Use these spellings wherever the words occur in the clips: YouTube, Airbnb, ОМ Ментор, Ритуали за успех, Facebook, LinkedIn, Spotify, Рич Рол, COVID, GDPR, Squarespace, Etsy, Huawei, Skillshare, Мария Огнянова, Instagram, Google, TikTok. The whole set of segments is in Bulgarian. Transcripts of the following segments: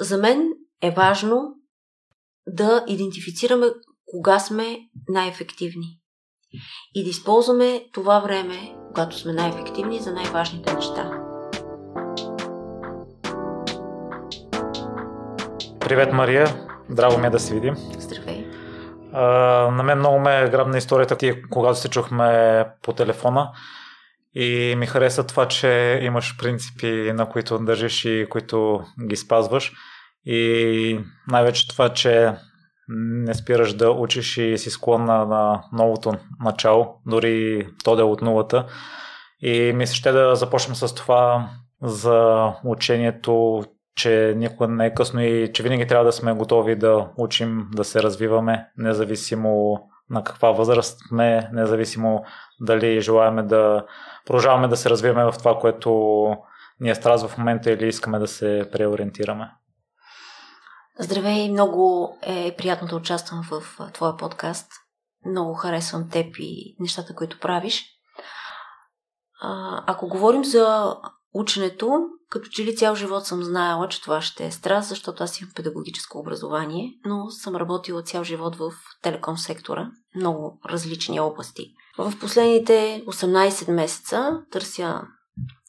За мен е важно да идентифицираме кога сме най-ефективни и да използваме това време, когато сме най-ефективни, за най-важните неща. Привет, Мария! Драго ми е да се видим. Здравей! На мен много ме грабна историята ти, когато се чухме по телефона, и ми хареса това, че имаш принципи, на които държиш и които ги спазваш, и най-вече това, че не спираш да учиш и си склонна на новото начало, дори то да е от нулата. И мисля, ще да започнем с това за учението, че никога не е късно и че винаги трябва да сме готови да учим, да се развиваме, независимо на каква възраст сме, независимо дали желаем да продължаваме да се развиваме в това, което ни е стразва в момента, или искаме да се преориентираме. Здравей, много е приятно да участвам в твоя подкаст. Много харесвам теб и нещата, които правиш. Ако говорим за ученето, като че ли цял живот съм знаела, че това ще е страст, защото аз имам педагогическо образование, но съм работила цял живот в телеком сектора, много различни области. В последните 18 месеца търся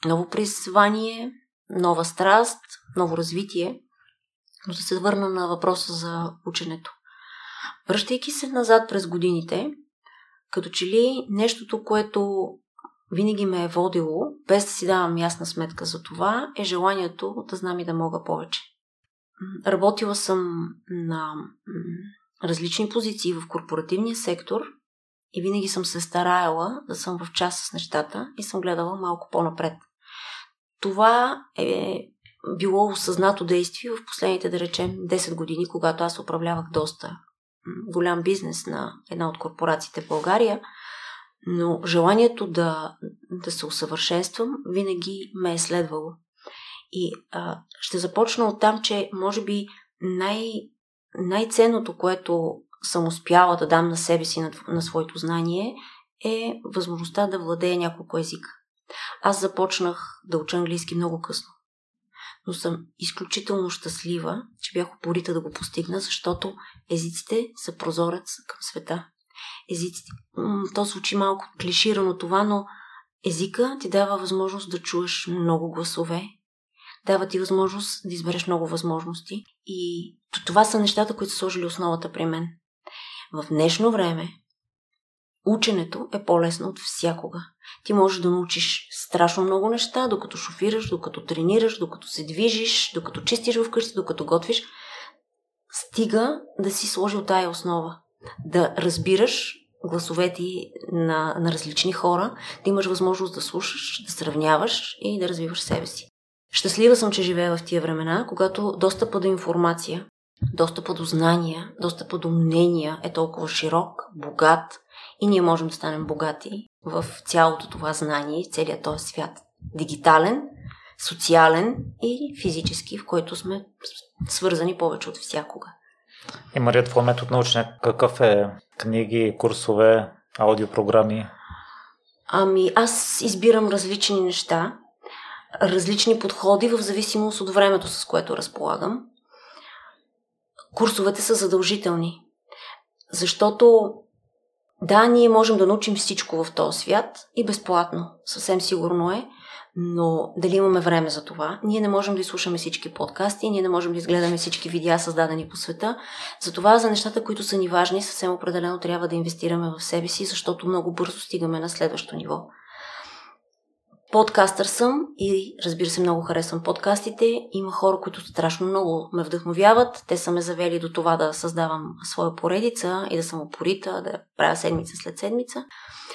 ново призвание, нова страст, ново развитие. Но да се върна на въпроса за ученето. Връщайки се назад през годините, като че ли нещото, което винаги ме е водило, без да си давам ясна сметка за това, е желанието да знам и да мога повече. Работила съм на различни позиции в корпоративния сектор и винаги съм се стараела да съм в час с нещата и съм гледала малко по-напред. Това е било осъзнато действие в последните, да речем, 10 години, когато аз управлявах доста голям бизнес на една от корпорациите в България, но желанието да се усъвършенствам винаги ме е следвало. И ще започна от там, че може би най-ценното, което съм успяла да дам на себе си, на своето знание, е възможността да владея няколко езика. Аз започнах да уча английски много късно. Но съм изключително щастлива, че бях упорита да го постигна, защото езиците са прозорец към света. Езиците, то звучи малко клиширано това, но езика ти дава възможност да чуеш много гласове, дава ти възможност да избереш много възможности, и това са нещата, които са сложили основата при мен. В днешно време ученето е по-лесно от всякога. Ти можеш да научиш страшно много неща, докато шофираш, докато тренираш, докато се движиш, докато чистиш вкъщи, докато готвиш. Стига да си сложил тая основа. Да разбираш гласовете на различни хора, да имаш възможност да слушаш, да сравняваш и да развиваш себе си. Щастлива съм, че живея в тия времена, когато достъпа до информация, достъпа до знания, достъпа до мнения е толкова широк, богат, и ние можем да станем богати в цялото това знание и целият този свят. Дигитален, социален и физически, в който сме свързани повече от всякога. И Мария, твой метод научен какъв е? Книги, курсове, аудиопрограми? Ами аз избирам различни неща, различни подходи в зависимост от времето, с което разполагам. Курсовете са задължителни, защото да, ние можем да научим всичко в този свят и безплатно, съвсем сигурно е, но дали имаме време за това? Ние не можем да изслушаме всички подкасти, ние не можем да изгледаме всички видеа, създадени по света. Затова за нещата, които са ни важни, съвсем определено трябва да инвестираме в себе си, защото много бързо стигаме на следващо ниво. Подкастър съм и, разбира се, много харесвам подкастите. Има хора, които страшно много ме вдъхновяват. Те са ме завели до това да създавам своя поредица и да съм упорита, да правя седмица след седмица.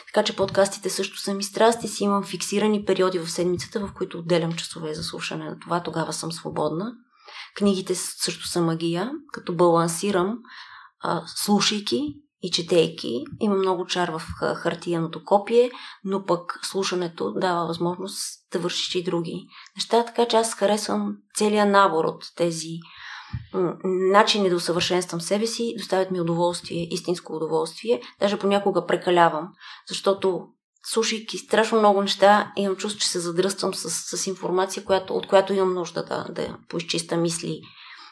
Така че подкастите също са ми страст и си имам фиксирани периоди в седмицата, в които отделям часове за слушане на това. Тогава съм свободна. Книгите също са магия, като балансирам, слушайки и четейки. Има много чар в хартияното копие, но пък слушането дава възможност да вършиш и други неща, така че аз харесвам целия набор от тези начини да усъвършенствам себе си. Доставят ми удоволствие, истинско удоволствие. Даже понякога прекалявам, защото слушайки страшно много неща, имам чувство, че се задръствам с информация, от която имам нужда да поизчиста мисли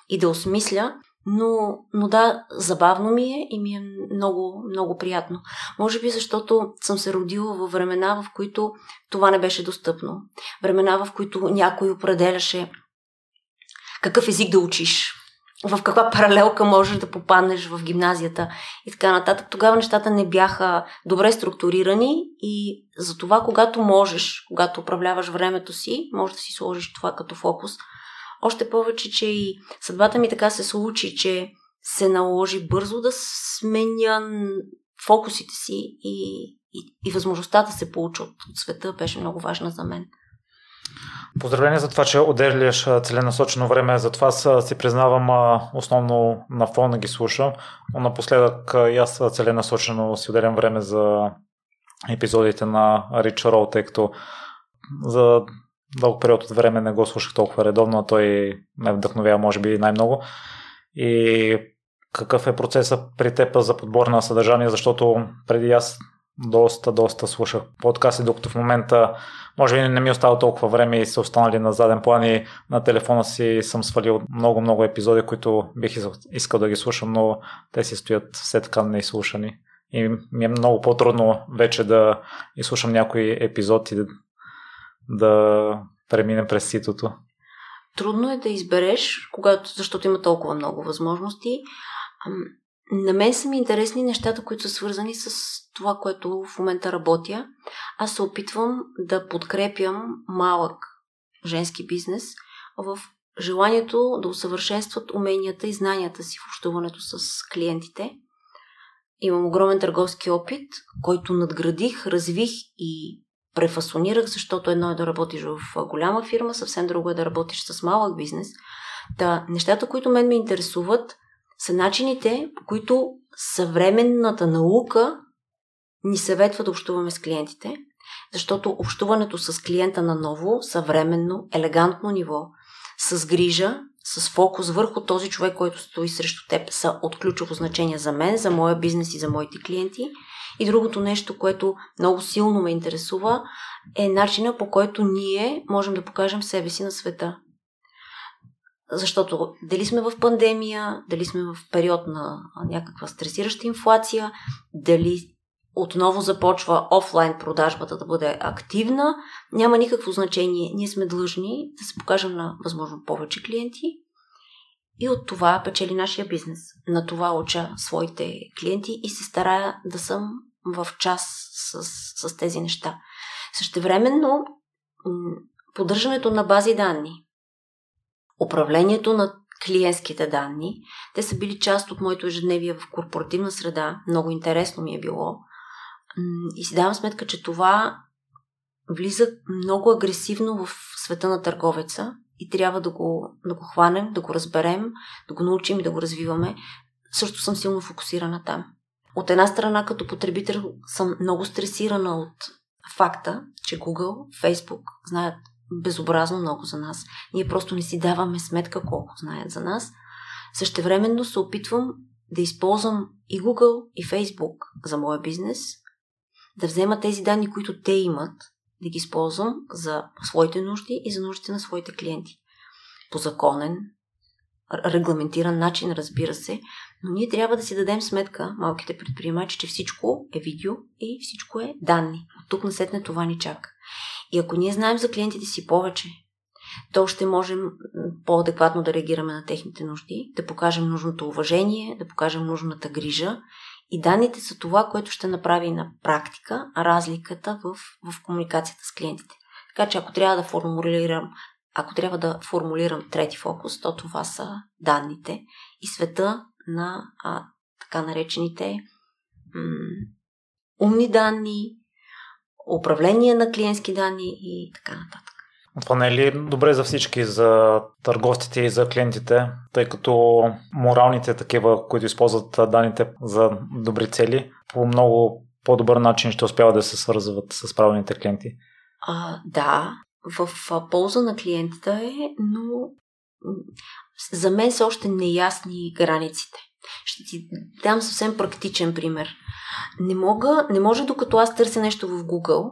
и да осмисля. Но да, забавно ми е и ми е много, много приятно. Може би защото съм се родила във времена, в които това не беше достъпно. Времена, в които някой определяше какъв език да учиш, в каква паралелка можеш да попаднеш в гимназията и така нататък. Тогава нещата не бяха добре структурирани и затова, когато можеш, когато управляваш времето си, можеш да си сложиш това като фокус. Още повече, че и съдбата ми така се случи, че се наложи бързо да сменя фокусите си и възможността да се получа от света беше много важна за мен. Поздравление за това, че отделяш целенасочено време. За това си признавам, основно на фона ги слушам, но напоследък и аз целенасочено си отделям време за епизодите на Рич Рол, тъй като за дълъг период от време не го слушах толкова редовно, а той ме вдъхновява може би най-много. И какъв е процесът при теб за подбор на съдържание, защото преди аз доста слушах подкасти, докато в момента може би не ми остава толкова време и са останали на заден план и на телефона си съм свалил много епизоди, които бих искал да ги слушам, но те си стоят все така неизслушани. И ми е много по-трудно вече да изслушам някои епизоди, да преминем през ситото. Трудно е да избереш, защото има толкова много възможности. На мен са ми интересни нещата, които са свързани с това, което в момента работя. Аз се опитвам да подкрепям малък женски бизнес в желанието да усъвършенстват уменията и знанията си в общуването с клиентите. Имам огромен търговски опит, който надградих, развих и префасонирах, защото едно е да работиш в голяма фирма, съвсем друго е да работиш с малък бизнес. Нещата, които мен ме интересуват, са начините, по които съвременната наука ни съветва да общуваме с клиентите, защото общуването с клиента на ново, съвременно, елегантно ниво, с грижа, с фокус върху този човек, който стои срещу теб, са от ключово значение за мен, за моя бизнес и за моите клиенти. И другото нещо, което много силно ме интересува, е начина, по който ние можем да покажем себе си на света. Защото дали сме в пандемия, дали сме в период на някаква стресираща инфлация, дали отново започва офлайн продажбата да бъде активна, няма никакво значение. Ние сме длъжни да се покажем на възможно повече клиенти и от това печели нашия бизнес. На това уча своите клиенти и се старая да съм в час с тези неща. Същевременно поддържането на бази данни, управлението на клиентските данни, те са били част от моето ежедневие в корпоративна среда, много интересно ми е било и си давам сметка, че това влиза много агресивно в света на търговеца и трябва да го хванем, да го разберем, да го научим и да го развиваме. Също съм силно фокусирана там. От една страна, като потребител съм много стресирана от факта, че Google, Facebook знаят безобразно много за нас. Ние просто не си даваме сметка колко знаят за нас. Същевременно се опитвам да използвам и Google, и Facebook за моя бизнес, да взема тези данни, които те имат, да ги използвам за своите нужди и за нуждите на своите клиенти. По законен, регламентиран начин, разбира се, но ние трябва да си дадем сметка, малките предприемачи, че всичко е видео и всичко е данни. От тук насетне това ни чака. И ако ние знаем за клиентите си повече, то ще можем по-адекватно да реагираме на техните нужди, да покажем нужното уважение, да покажем нужната грижа. И данните са това, което ще направи на практика разликата в комуникацията с клиентите. Така че ако трябва да формулирам трети фокус, то това са данните и света на така наречените умни данни, управление на клиентски данни и така нататък. Това не е ли добре за всички, за търговците и за клиентите, тъй като моралните такива, които използват данните за добри цели, по много по-добър начин ще успяват да се свързват с правилните клиенти? Да, в полза на клиентите е, но за мен са още неясни границите. Ще ти дам съвсем практичен пример. Не може докато аз търся нещо в Google,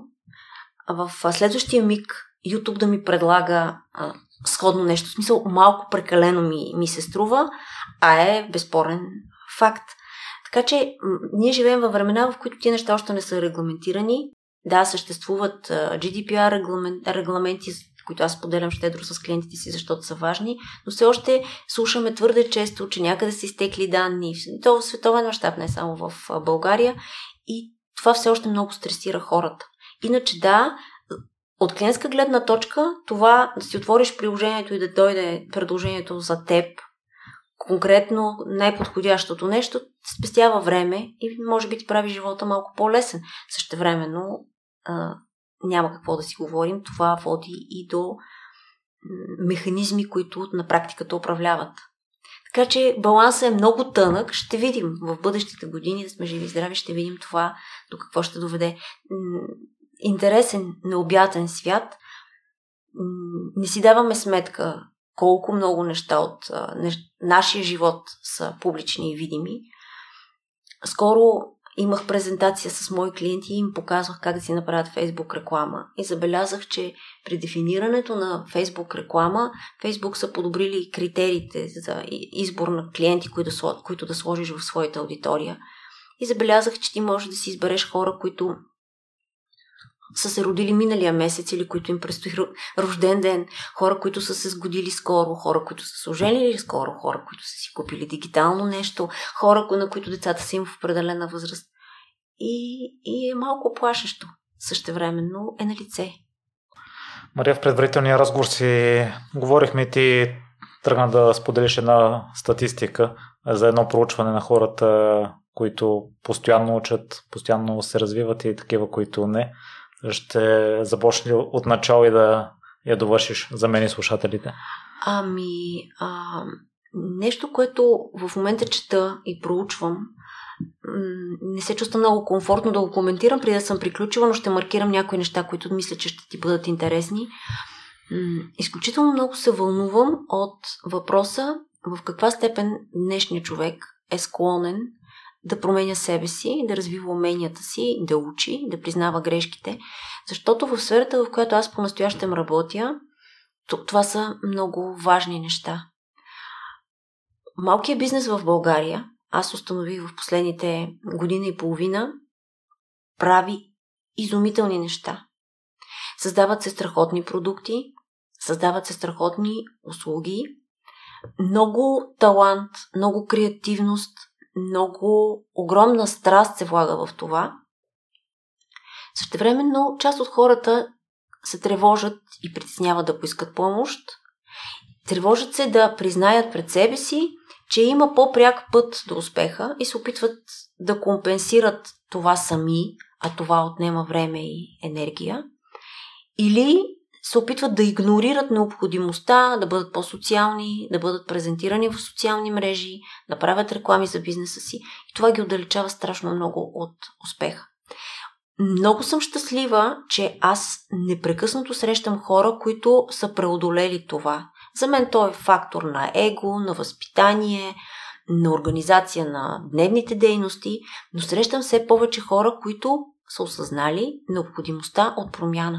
в следващия миг YouTube да ми предлага сходно нещо. В смисъл, малко прекалено ми се струва, а е безспорен факт. Така че ние живеем във времена, в които тия неща още не са регламентирани. Да, съществуват GDPR регламенти, които аз поделям щедро с клиентите си, защото са важни, но все още слушаме твърде често, че някъде са изтекли данни. То в световен мащаб, не само в България, и това все още много стресира хората. Иначе да, от клиентска гледна точка, това да си отвориш приложението и да дойде предложението за теб, конкретно най-подходящото нещо, спестява време и може би ти прави живота малко по-лесен. Същевременно няма какво да си говорим, това води и до механизми, които на практиката управляват. Така че балансът е много тънък, ще видим в бъдещите години, да сме живи и здрави, ще видим това до какво ще доведе. Интересен, необятен свят, не си даваме сметка колко много неща от нашия живот са публични и видими. Скоро имах презентация с мои клиенти и им показвах как да си направят Facebook реклама. И забелязах, че при дефинирането на Facebook реклама, Facebook са подобрили критериите за избор на клиенти, които да сложиш в своята аудитория. И забелязах, че ти можеш да си избереш хора, които са се родили миналия месец или които им предстои рожден ден, хора, които са се сгодили скоро, хора, които са се оженили скоро, хора, които са си купили дигитално нещо, хора, на които децата са им в определена възраст. И е малко плашещо. Същевременно е на лице. Мария, в предварителния разговор си говорихме и ти тръгна да споделиш една статистика за едно проучване на хората, които постоянно учат, постоянно се развиват и такива, които не. Ще започне от начало и да я довършиш за мен и слушателите? Нещо, което в момента чета и проучвам, не се чувствам много комфортно да го коментирам, преди да съм приключила, но ще маркирам някои неща, които мисля, че ще ти бъдат интересни. Изключително много се вълнувам от въпроса в каква степен днешният човек е склонен да променя себе си, да развива уменията си, да учи, да признава грешките. Защото в сферата, в която аз по-настоящем работя, това са много важни неща. Малкият бизнес в България, аз установих в последните година и половина, прави изумителни неща. Създават се страхотни продукти, създават се страхотни услуги, много талант, много креативност, много огромна страст се влага в това. Същевременно част от хората се тревожат и притесняват да поискат помощ. Тревожат се да признаят пред себе си, че има по-пряк път до успеха и се опитват да компенсират това сами, а това отнема време и енергия. Или се опитват да игнорират необходимостта да бъдат по-социални, да бъдат презентирани в социални мрежи, да правят реклами за бизнеса си. И това ги отдалечава страшно много от успеха. Много съм щастлива, че аз непрекъснато срещам хора, които са преодолели това. За мен той е фактор на его, на възпитание, на организация на дневните дейности, но срещам все повече хора, които са осъзнали необходимостта от промяна.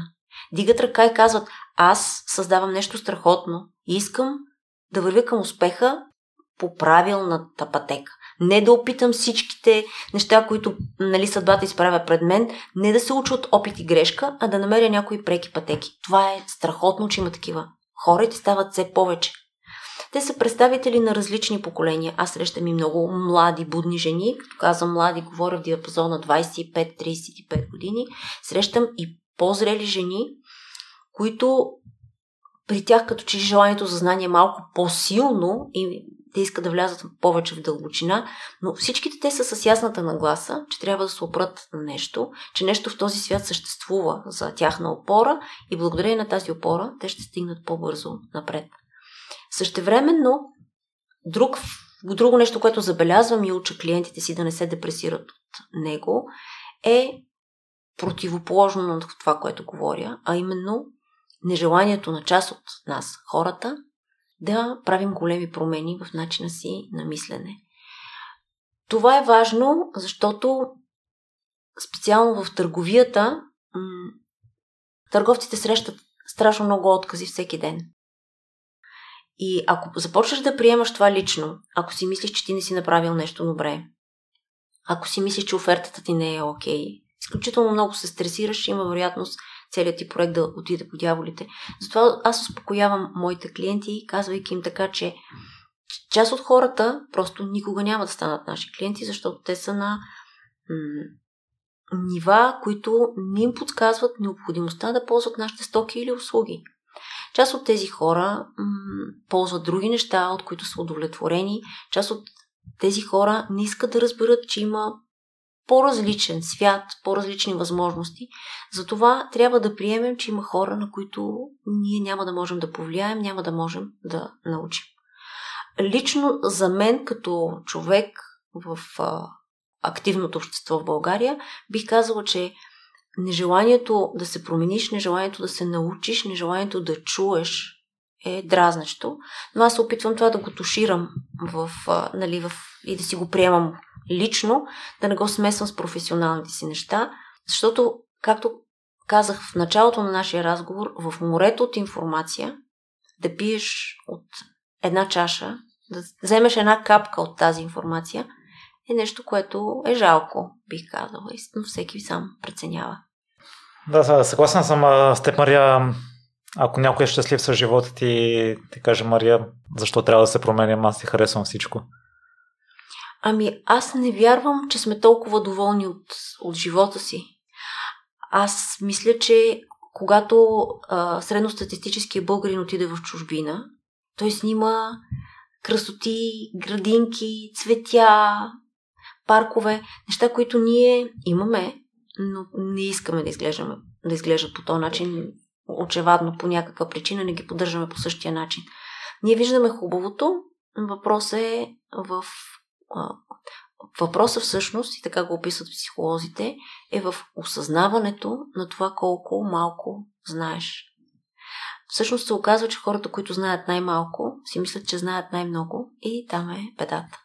Дигат ръка и казват, аз създавам нещо страхотно и искам да вървя към успеха по правилната пътека. Не да опитам всичките неща, които съдбата изправя пред мен, не да се уча от опит и грешка, а да намеря някои преки пътеки. Това е страхотно, че има такива. Хората стават все повече. Те са представители на различни поколения. Аз срещам и много млади, будни жени. Като казвам млади, говоря в диапазона 25-35 години. Срещам и по-зрели жени, които при тях като че желанието за знание е малко по-силно и те искат да влязат повече в дълбочина, но всичките те са с ясната нагласа, че трябва да се опрат на нещо, че нещо в този свят съществува за тяхна опора и благодарение на тази опора те ще стигнат по-бързо напред. Същевременно, друго нещо, което забелязвам и уча клиентите си да не се депресират от него, е противоположно на това, което говоря, а именно нежеланието на част от нас, хората, да правим големи промени в начина си на мислене. Това е важно, защото специално в търговията търговците срещат страшно много откази всеки ден. И ако започнеш да приемаш това лично, ако си мислиш, че ти не си направил нещо добре, ако си мислиш, че офертата ти не е окей, изключително много се стресираш и има вероятност целият ти проект да отиде по дяволите. Затова аз успокоявам моите клиенти, казвайки им така, че част от хората просто никога няма да станат наши клиенти, защото те са на нива, които не им подсказват необходимостта да ползват нашите стоки или услуги. Част от тези хора ползват други неща, от които са удовлетворени. Част от тези хора не искат да разберат, че има по-различен свят, по-различни възможности. Затова трябва да приемем, че има хора, на които ние няма да можем да повлияем, няма да можем да научим. Лично за мен, като човек в активното общество в България, бих казала, че нежеланието да се промениш, нежеланието да се научиш, нежеланието да чуеш е дразнещо. Но аз се опитвам това да го туширам и да си го приемам лично, да не го смесвам с професионалните си неща, защото, както казах в началото на нашия разговор, в морето от информация да пиеш от една чаша, да вземеш една капка от тази информация е нещо, което е жалко, бих казала. Но всеки сам преценява. Да, съгласен съм с теб, Мария. Ако някой е щастлив с живота ти, ти каже, Мария, защо трябва да се променям, аз ти харесвам всичко. Ами аз не вярвам, че сме толкова доволни от живота си. Аз мисля, че когато средностатистическият българин отиде в чужбина, той снима красоти, градинки, цветя, паркове, неща, които ние имаме, но не искаме да изглеждат по този начин. Очевадно, по някаква причина не ги поддържаме по същия начин. Ние виждаме хубавото, въпросът всъщност, и така го описват психолозите, е в осъзнаването на това колко малко знаеш. Всъщност се оказва, че хората, които знаят най-малко, си мислят, че знаят най-много, и там е бедата.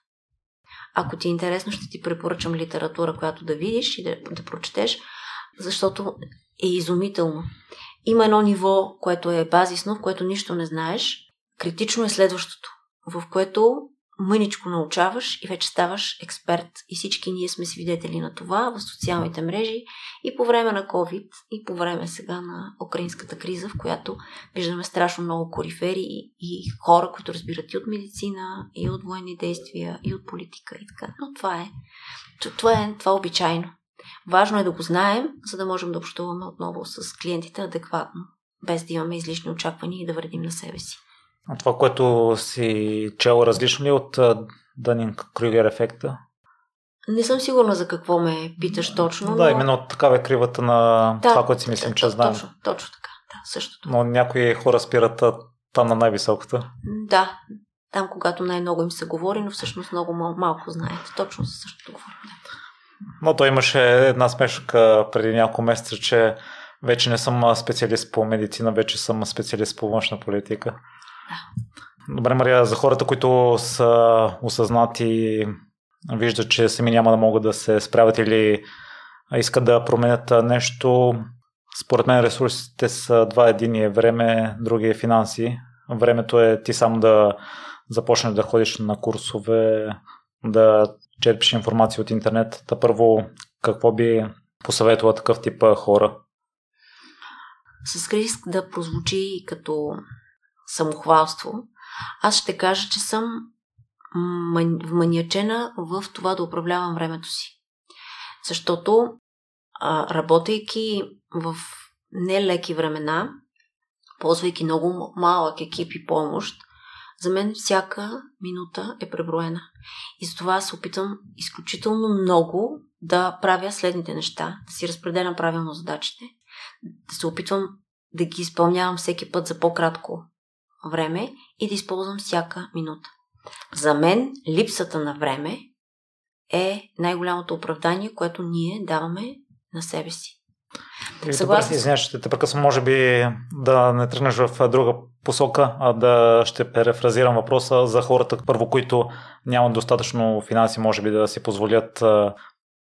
Ако ти е интересно, ще ти препоръчам литература, която да видиш и да прочетеш, защото е изумително. Има едно ниво, което е базисно, в което нищо не знаеш. Критично е следващото, в което мъничко научаваш и вече ставаш експерт. И всички ние сме свидетели на това в социалните мрежи и по време на COVID, и по време сега на украинската криза, в която виждаме страшно много корифери и хора, които разбират и от медицина, и от военни действия, и от политика и така. Но това е обичайно. Важно е да го знаем, за да можем да общуваме отново с клиентите адекватно, без да имаме излишни очаквания и да вредим на себе си. А това, което си чела, различно ли от Данинг-Крюгер ефекта? Не съм сигурна за какво ме питаш точно. Да, но... именно такава е кривата на това, което си мислим, че знаем. Точно така, да, същото. Но някои хора спират там на най-високата. Да, там когато най-много им се говори, но всъщност много малко знаят. Точно за същото говорим, да. Но той имаше една смешка преди няколко месеца, че вече не съм специалист по медицина, вече съм специалист по външна политика. Добре, Мария, за хората, които са осъзнати, виждат, че сами няма да могат да се справят или искат да променят нещо, според мен ресурсите са два. Един е време, други е финанси. Времето е ти сам да започнеш да ходиш на курсове, да черпиш информация от интернет. Та първо, какво би посъветвала такъв тип хора? С риск да прозвучи като самохвалство, аз ще кажа, че съм вманиачена в това да управлявам времето си. Защото работейки в нелеки времена, ползвайки много малък екип и помощ, за мен всяка минута е преброена. И затова се опитам изключително много да правя следните неща. Да си разпределям правилно задачите. Да се опитвам да ги изпълнявам всеки път за по-кратко време и да използвам всяка минута. За мен липсата на време е най-голямото оправдание, което ние даваме на себе си. Съгласна. Извиняваш, ще те прекъсвам, може би да не тръгнеш в друга посока, а да ще перефразирам въпроса за хората, първо, които нямат достатъчно финанси, може би да си позволят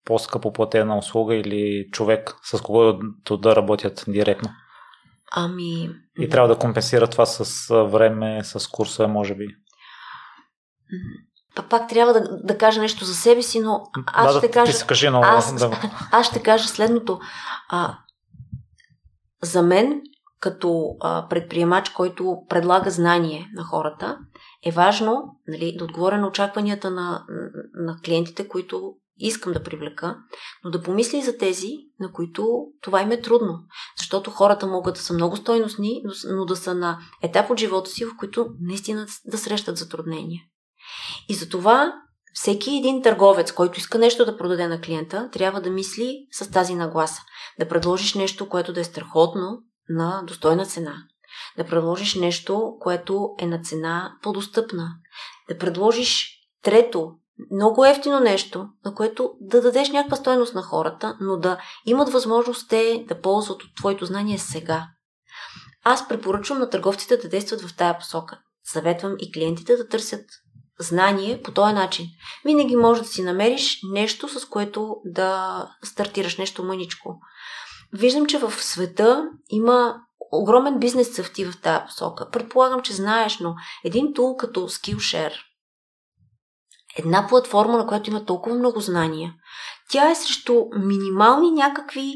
по-скъпо платена услуга или човек, с когото да работят директно. Ами... И трябва да компенсира това с време, с курсове, може би. Пак трябва да кажа нещо за себе си, но аз ще кажа... Аз ще кажа следното. За мен, като предприемач, който предлага знание на хората, е важно, нали, да отговоря на очакванията на клиентите, които искам да привлека, но да помисля и за тези, на които това им е трудно. Защото хората могат да са много стойностни, но да са на етап от живота си, в които наистина да срещат затруднения. И затова всеки един търговец, който иска нещо да продаде на клиента, трябва да мисли с тази нагласа. Да предложиш нещо, което да е страхотно на достойна цена. Да предложиш нещо, което е на цена по-достъпна. Да предложиш много ефтино нещо, на което да дадеш някаква стойност на хората, но да имат възможност те да ползват от твоето знание сега. Аз препоръчвам на търговците да действат в тая посока. Съветвам и клиентите да търсят знание по този начин. Винаги може да си намериш нещо, с което да стартираш, нещо мъничко. Виждам, че в света има огромен бизнес цъфти в тая посока. Предполагам, че знаеш, но един тул като Skillshare, една платформа, на която има толкова много знания, тя е срещу минимални някакви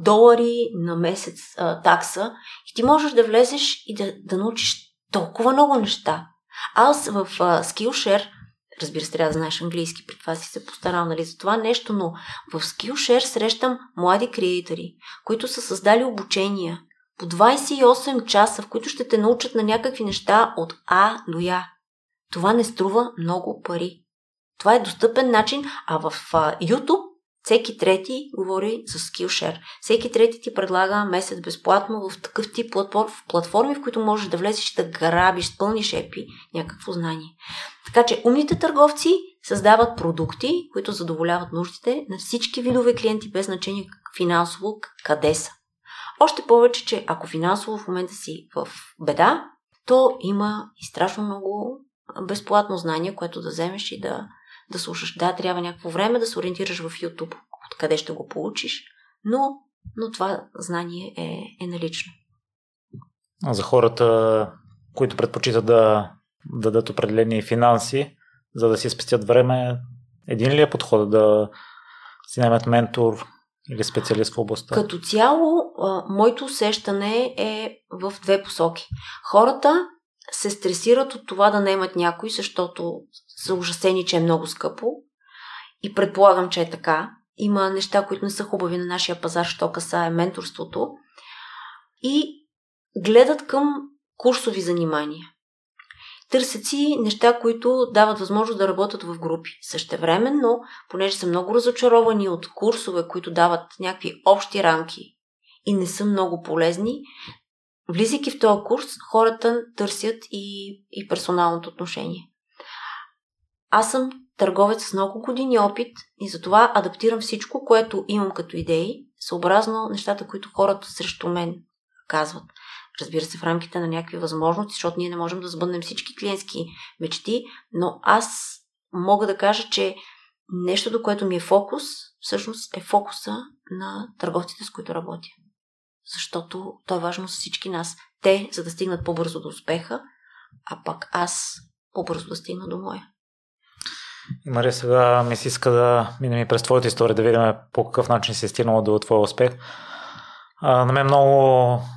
долари на месец такса и ти можеш да влезеш и да научиш толкова много неща. Аз в Skillshare, разбира се, трябва да знаеш английски, при това си се постарал, нали, за това нещо, но в Skillshare срещам млади креатори, които са създали обучения по 28 часа, в които ще те научат на някакви неща от А до Я. Това не струва много пари. Това е достъпен начин, а в YouTube всеки трети говори с Skillshare. Всеки трети ти предлага месец безплатно в такъв тип платформи, в които можеш да влезеш и да грабиш с пълни шепи някакво знание. Така че умните търговци създават продукти, които задоволяват нуждите на всички видове клиенти, без значение финансово къде са. Още повече, че ако финансово в момента си в беда, то има и страшно много безплатно знание, което да вземеш и да слушаш. Да, трябва някакво време да се ориентираш в YouTube, откъде ще го получиш, но това знание е налично. За хората, които предпочитат да дадат определени финанси, за да си спестят време, един ли е подходът да си наймат ментор или специалист в областта? Като цяло, моето усещане е в две посоки. Хората се стресират от това да наемат някой, защото са ужасени, че е много скъпо. И предполагам, че е така. Има неща, които не са хубави на нашия пазар, що касае менторството. И гледат към курсови занимания. Търсят си неща, които дават възможност да работят в групи. Същевременно, понеже са много разочаровани от курсове, които дават някакви общи рамки и не са много полезни, влизайки в този курс, хората търсят и персоналното отношение. Аз съм търговец с много години опит и затова адаптирам всичко, което имам като идеи, съобразно нещата, които хората срещу мен казват. Разбира се, в рамките на някакви възможности, защото ние не можем да сбъднем всички клиентски мечти, но аз мога да кажа, че нещо, до което ми е фокус, всъщност е фокуса на търговците, с които работя. Защото то е важно за всички нас. Те, за да стигнат по-бързо до успеха, а пък аз по-бързо да стигна до моя. И, Мария, сега ми се иска да минем и през твоята история, да видим по какъв начин си стигнала до твоя успех. На мен много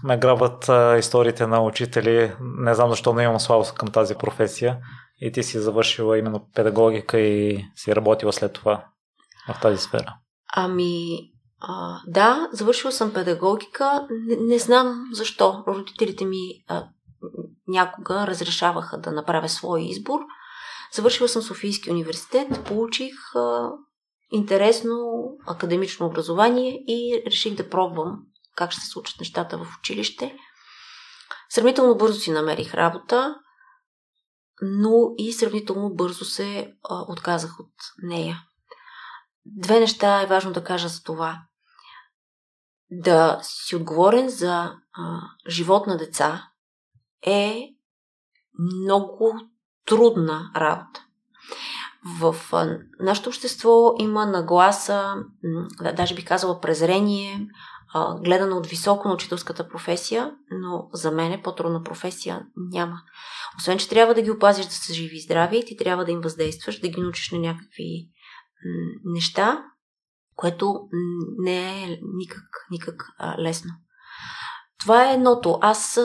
ме грабват историите на учители. Не знам защо, но имам слабост към тази професия. И ти си завършила именно педагогика и си работила след това в тази сфера. Да, завършила съм педагогика. Не знам защо. Родителите ми някога разрешаваха да направя свой избор. Завършила съм Софийски университет, получих интересно академично образование и реших да пробвам как ще се случат нещата в училище. Сравнително бързо си намерих работа, но и сравнително бързо се отказах от нея. Две неща е важно да кажа за това. да си отговорен за живот на деца е много трудна работа. В нашето общество има нагласа, даже би казала презрение, гледано от високо на учителската професия, но за мен е по-трудна професия няма. Освен, че трябва да ги опазиш да са живи и здрави, ти трябва да им въздействаш, да ги научиш на някакви неща, което не е никак лесно. Това е едното. Аз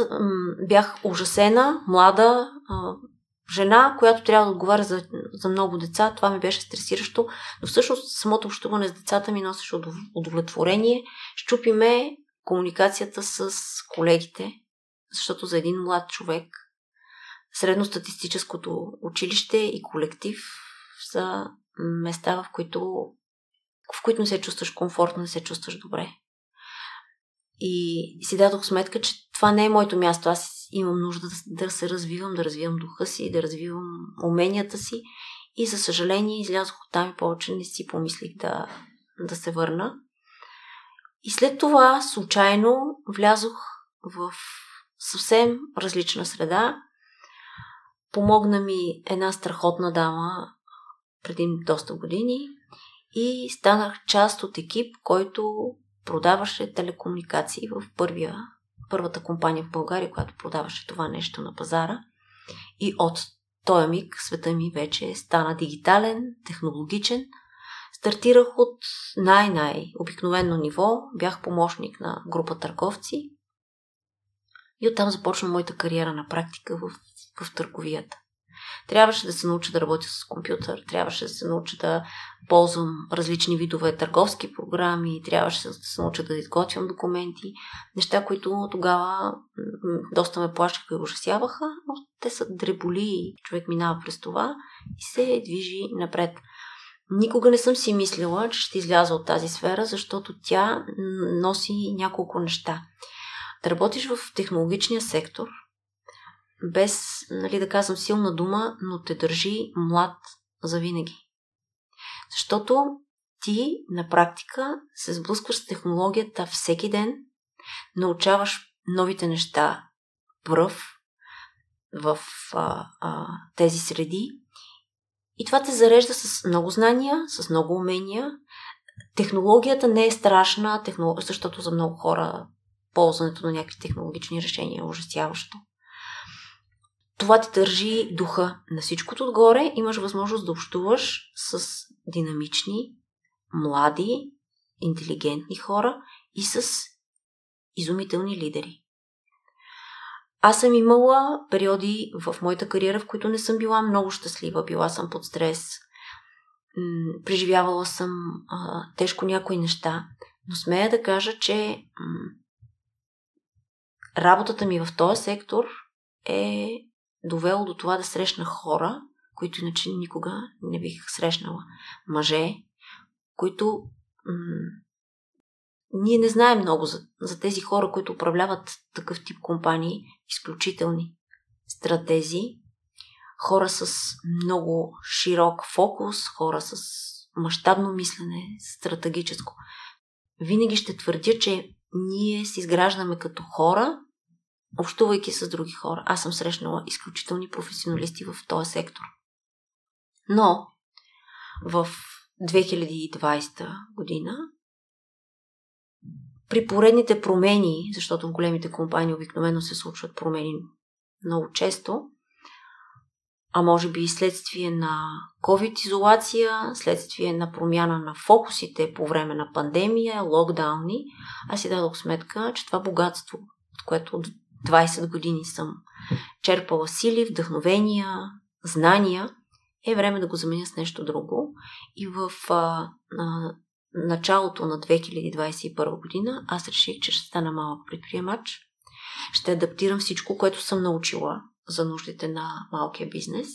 бях ужасена, млада жена, която трябва да отговаря за много деца. Това ми беше стресиращо, но всъщност самото общуване с децата ми носеше удовлетворение. Щупи ме комуникацията с колегите, защото за един млад човек средностатистическото училище и колектив са места, в които не се чувстваш комфортно, не се чувстваш добре. И си дадох сметка, че това не е моето място. Аз имам нужда да се развивам, да развивам духа си, да развивам уменията си. И за съжаление излязох оттам и повече не си помислих да се върна. И след това случайно влязох в съвсем различна среда. Помогна ми една страхотна дама преди доста години и станах част от екип, който продаваше телекомуникации в първата компания в България, която продаваше това нещо на пазара. И от този миг света ми вече стана дигитален, технологичен. Стартирах от най-обикновено ниво. Бях помощник на група търговци. И оттам започна моята кариера на практика в търговията. Трябваше да се науча да работя с компютър, трябваше да се науча да ползвам различни видове търговски програми, трябваше да се науча да изготвям документи, неща, които тогава доста ме плашиха и ужасяваха, но те са дреболи, човек минава през това и се движи напред. Никога не съм си мислила, че ще изляза от тази сфера, защото тя носи няколко неща. Да работиш в технологичния сектор, без, да казвам силна дума, но те държи млад завинаги. Защото ти на практика се сблъскваш с технологията всеки ден, научаваш новите неща пръв в тези среди и това те зарежда с много знания, с много умения. Технологията не е страшна, защото за много хора ползването на някакви технологични решения е ужасяващо. Това ти държи духа. На всичкото отгоре имаш възможност да общуваш с динамични, млади, интелигентни хора и с изумителни лидери. Аз съм имала периоди в моята кариера, в които не съм била много щастлива. Била съм под стрес. Преживявала съм тежко някои неща. Но смея да кажа, че работата ми в този сектор е довело до това да срещна хора, които иначе никога не бих срещнала. Мъже, които ние не знаем много за тези хора, които управляват такъв тип компании, изключителни стратези, хора с много широк фокус, хора с мащабно мислене, стратегическо. Винаги ще твърдя, че ние се изграждаме като хора, общувайки с други хора. Аз съм срещнала изключителни професионалисти в този сектор. Но в 2020 година при поредните промени, защото в големите компании обикновено се случват промени много често, а може би и следствие на COVID-изолация, следствие на промяна на фокусите по време на пандемия, локдауни, аз си дадох сметка, че това богатство, от което 20 години съм черпала сили, вдъхновения, знания, е време да го заменя с нещо друго. И в началото на 2021 година аз реших, че ще стана малък предприемач. Ще адаптирам всичко, което съм научила за нуждите на малкия бизнес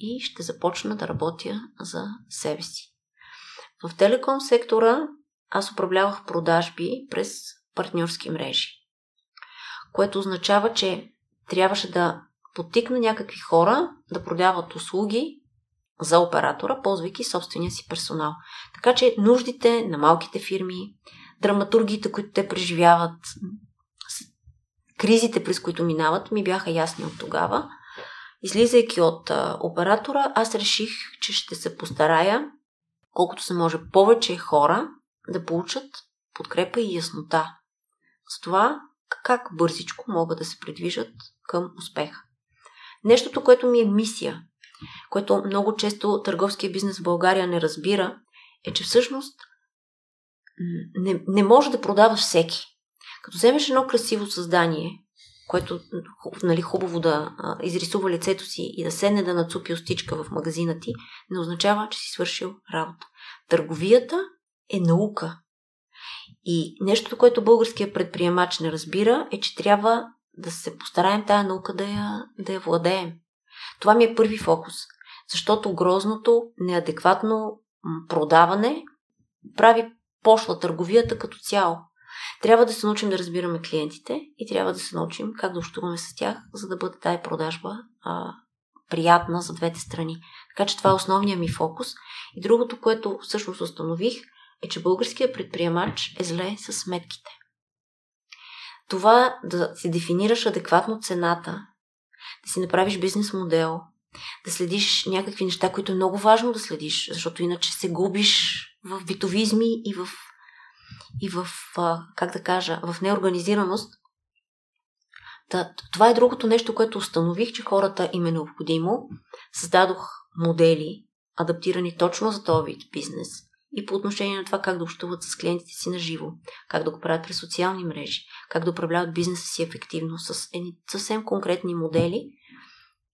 и ще започна да работя за себе си. В телеком сектора аз управлявах продажби през партньорски мрежи, което означава, че трябваше да подтикна някакви хора да продават услуги за оператора, ползвайки собствения си персонал. Така че нуждите на малките фирми, драматургиите, които те преживяват, кризите, през които минават, ми бяха ясни от тогава. Излизайки от оператора, аз реших, че ще се постарая колкото се може повече хора да получат подкрепа и яснота с това как бързичко могат да се придвижат към успеха. Нещото, което ми е мисия, което много често търговския бизнес в България не разбира, е, че всъщност не може да продава всеки. Като вземеш едно красиво създание, което хубаво да изрисува лицето си и да седне да нацупи устичка в магазина ти, не означава, че си свършил работа. Търговията е наука. И нещото, което българският предприемач не разбира, е, че трябва да се постараем тая наука да я владеем. Това ми е първи фокус. Защото грозното, неадекватно продаване прави пошла търговията като цяло. Трябва да се научим да разбираме клиентите и трябва да се научим как да общуваме с тях, за да бъде тая продажба приятна за двете страни. Така че това е основният ми фокус. И другото, което всъщност установих, е, че българският предприемач е зле със сметките. Това да си дефинираш адекватно цената, да си направиш бизнес модел, да следиш някакви неща, които е много важно да следиш, защото иначе се губиш в битовизми и в как да кажа, в неорганизираност. Това е другото нещо, което установих, че хората им е необходимо. Създадох модели, адаптирани точно за този вид бизнес и по отношение на това как да общуват с клиентите си на живо, как да го правят през социални мрежи, как да управляват бизнеса си ефективно с съвсем конкретни модели.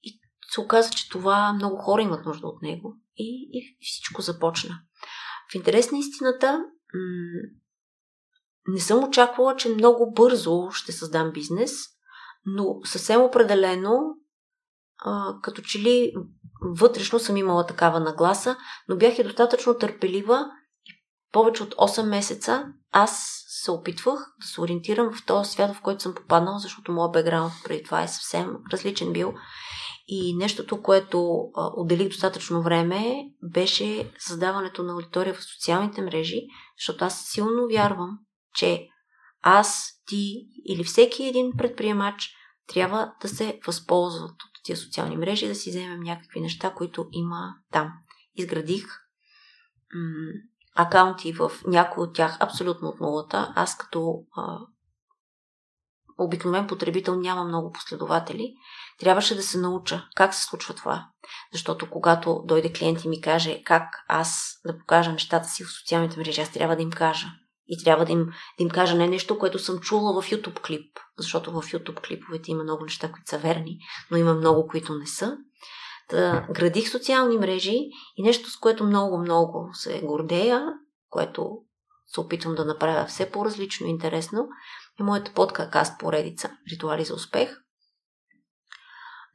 И се оказа, че това много хора имат нужда от него и всичко започна. В интерес на истината, не съм очаквала, че много бързо ще създам бизнес, но съвсем определено, като че ли вътрешно съм имала такава нагласа, но бях и достатъчно търпелива и повече от 8 месеца аз се опитвах да се ориентирам в този свят, в който съм попаднала, защото моят бекграунд преди това е съвсем различен бил. И нещото, което отделих достатъчно време, беше създаването на аудитория в социалните мрежи, защото аз силно вярвам, че аз, ти или всеки един предприемач трябва да се възползват от тия социални мрежи, да си вземем някакви неща, които има там. Изградих акаунти в някои от тях абсолютно от нулата. Аз като обикновен потребител няма много последователи. Трябваше да се науча как се случва това. Защото когато дойде клиент и ми каже как аз да покажа нещата си в социалните мрежи, аз трябва да им кажа. И трябва да им кажа не нещо, което съм чула в YouTube клип. Защото в YouTube клиповете има много неща, които са верни, но има много, които не са. Та, градих социални мрежи и нещо, с което много се гордея, което се опитвам да направя все по-различно и интересно, е моята подкаст поредица «Ритуали за успех».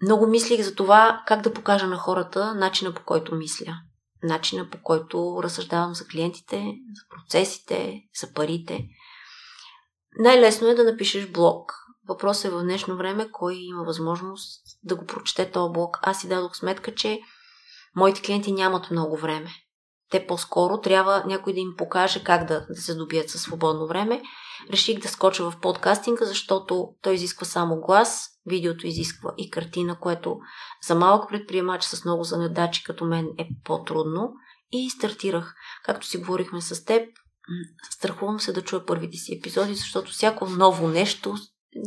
Много мислих за това как да покажа на хората начина, по който мисля, начина, по който разсъждавам за клиентите, за процесите, за парите. Най-лесно е да напишеш блог. Въпросът е в днешно време кой има възможност да го прочете този блог. Аз си дадох сметка, че моите клиенти нямат много време. Те по-скоро трябва някой да им покаже как да се добият със свободно време. Реших да скоча в подкастинга, защото той изисква само глас, видеото изисква и картина, което за малък предприемач с много задачи като мен е по-трудно. И стартирах. Както си говорихме с теб, страхувам се да чуя първите си епизоди, защото всяко ново нещо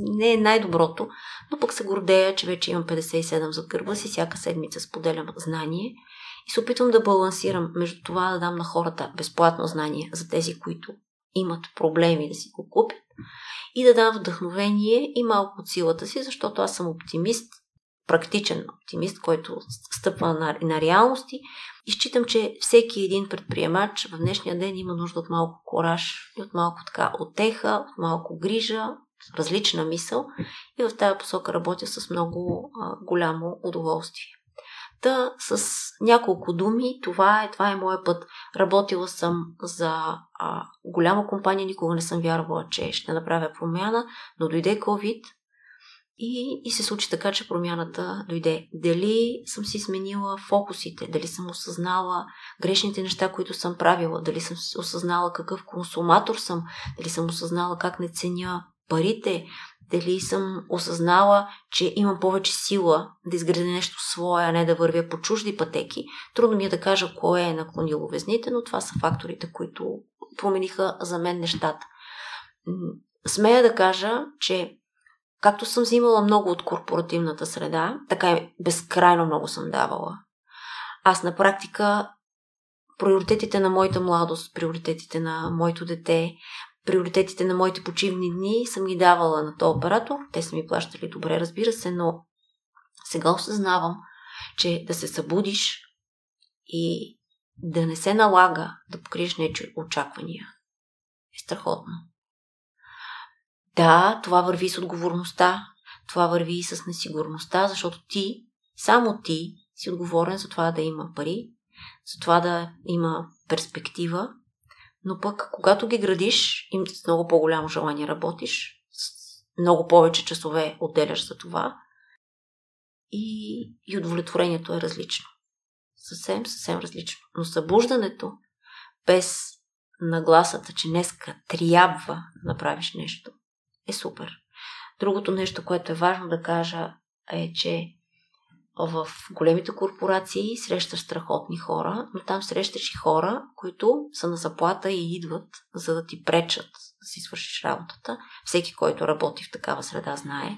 не е най-доброто, но пък се гордея, че вече имам 57 зад гърба си, всяка седмица споделям знание. И се опитвам да балансирам между това да дам на хората безплатно знание за тези, които имат проблеми да си го купят, и да дам вдъхновение и малко от силата си, защото аз съм оптимист, практичен оптимист, който стъпва на реалности и считам, че всеки един предприемач в днешния ден има нужда от малко кораж, от малко така отеха, от малко грижа, различна мисъл и в тази посока работя с много голямо удоволствие. Та с няколко думи, това е моят път. Работила съм за голяма компания, никога не съм вярвала, че ще направя промяна, но дойде COVID, И се случи така, че промяната дойде. Дали съм си сменила фокусите, дали съм осъзнала грешните неща, които съм правила, дали съм осъзнала какъв консуматор съм, дали съм осъзнала как не ценя парите, дали съм осъзнала, че имам повече сила да изградя нещо свое, а не да вървя по чужди пътеки. Трудно ми е да кажа кое е наклонило везните, но това са факторите, които промениха за мен нещата. Смея да кажа, че както съм взимала много от корпоративната среда, така и безкрайно много съм давала. Аз на практика приоритетите на моята младост, приоритетите на моето дете, приоритетите на моите почивни дни съм ги давала на този оператор. Те са ми плащали добре, разбира се, но сега осъзнавам, че да се събудиш и да не се налага да покриеш нечи очаквания е страхотно. Да, това върви с отговорността, това върви и с несигурността, защото ти, само ти си отговорен за това да има пари, за това да има перспектива, но пък когато ги градиш, им с много по-голямо желание работиш, много повече часове отделяш за това и удовлетворението е различно. Съвсем, съвсем различно. Но събуждането без нагласата, че днеска трябва да направиш нещо, е супер. Другото нещо, което е важно да кажа, е, че в големите корпорации срещаш страхотни хора, но там срещаш и хора, които са на заплата и идват, за да ти пречат да си свършиш работата. Всеки, който работи в такава среда, знае.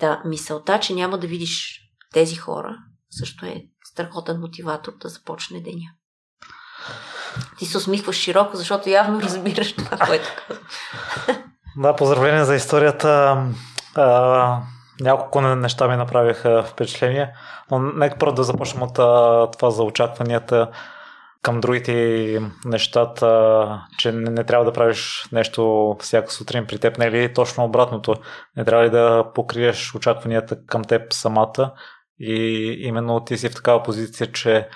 Да, мисълта, че няма да видиш тези хора, също е страхотен мотиватор да започне деня. Ти се усмихваш широко, защото явно разбираш това, което казвам. Да, поздравление за историята. Няколко неща ми направиха впечатление, но нека първо да започнем от това за очакванията към другите нещата, че не трябва да правиш нещо всяка сутрин при теб, не или точно обратното. Не трябва ли да покриеш очакванията към теб самата и именно ти си в такава позиция, че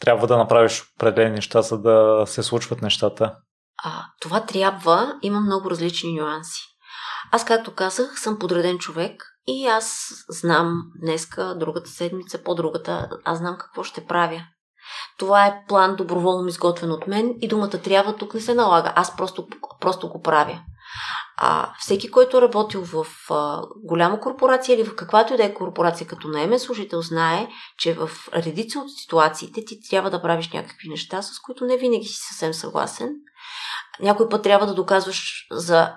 трябва да направиш определени неща, за да се случват нещата. Това трябва, има много различни нюанси. Аз, както казах, съм подреден човек и аз знам днеска, другата седмица, по-другата, аз знам какво ще правя. Това е план доброволно изготвен от мен и думата трябва тук не се налага. Аз просто го правя. Всеки, който е работил в голяма корпорация или в каквато и да е корпорация като наемен служител, знае, че в редица от ситуациите ти трябва да правиш някакви неща, с които не винаги си съвсем съгласен. Някой път трябва да доказваш за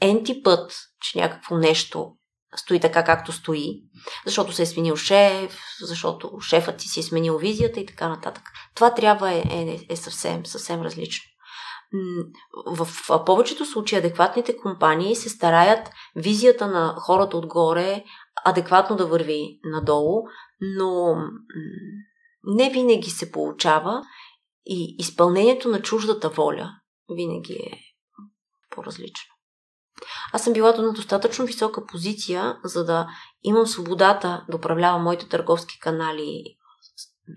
енти път, че някакво нещо стои така, както стои, защото се е сменил шеф, защото шефът ти си е сменил визията и така нататък. Това трябва е съвсем, съвсем различно. В повечето случаи адекватните компании се стараят визията на хората отгоре адекватно да върви надолу, но не винаги се получава и изпълнението на чуждата воля винаги е по-различно. Аз съм била на достатъчно висока позиция, за да имам свободата да управлявам моите търговски канали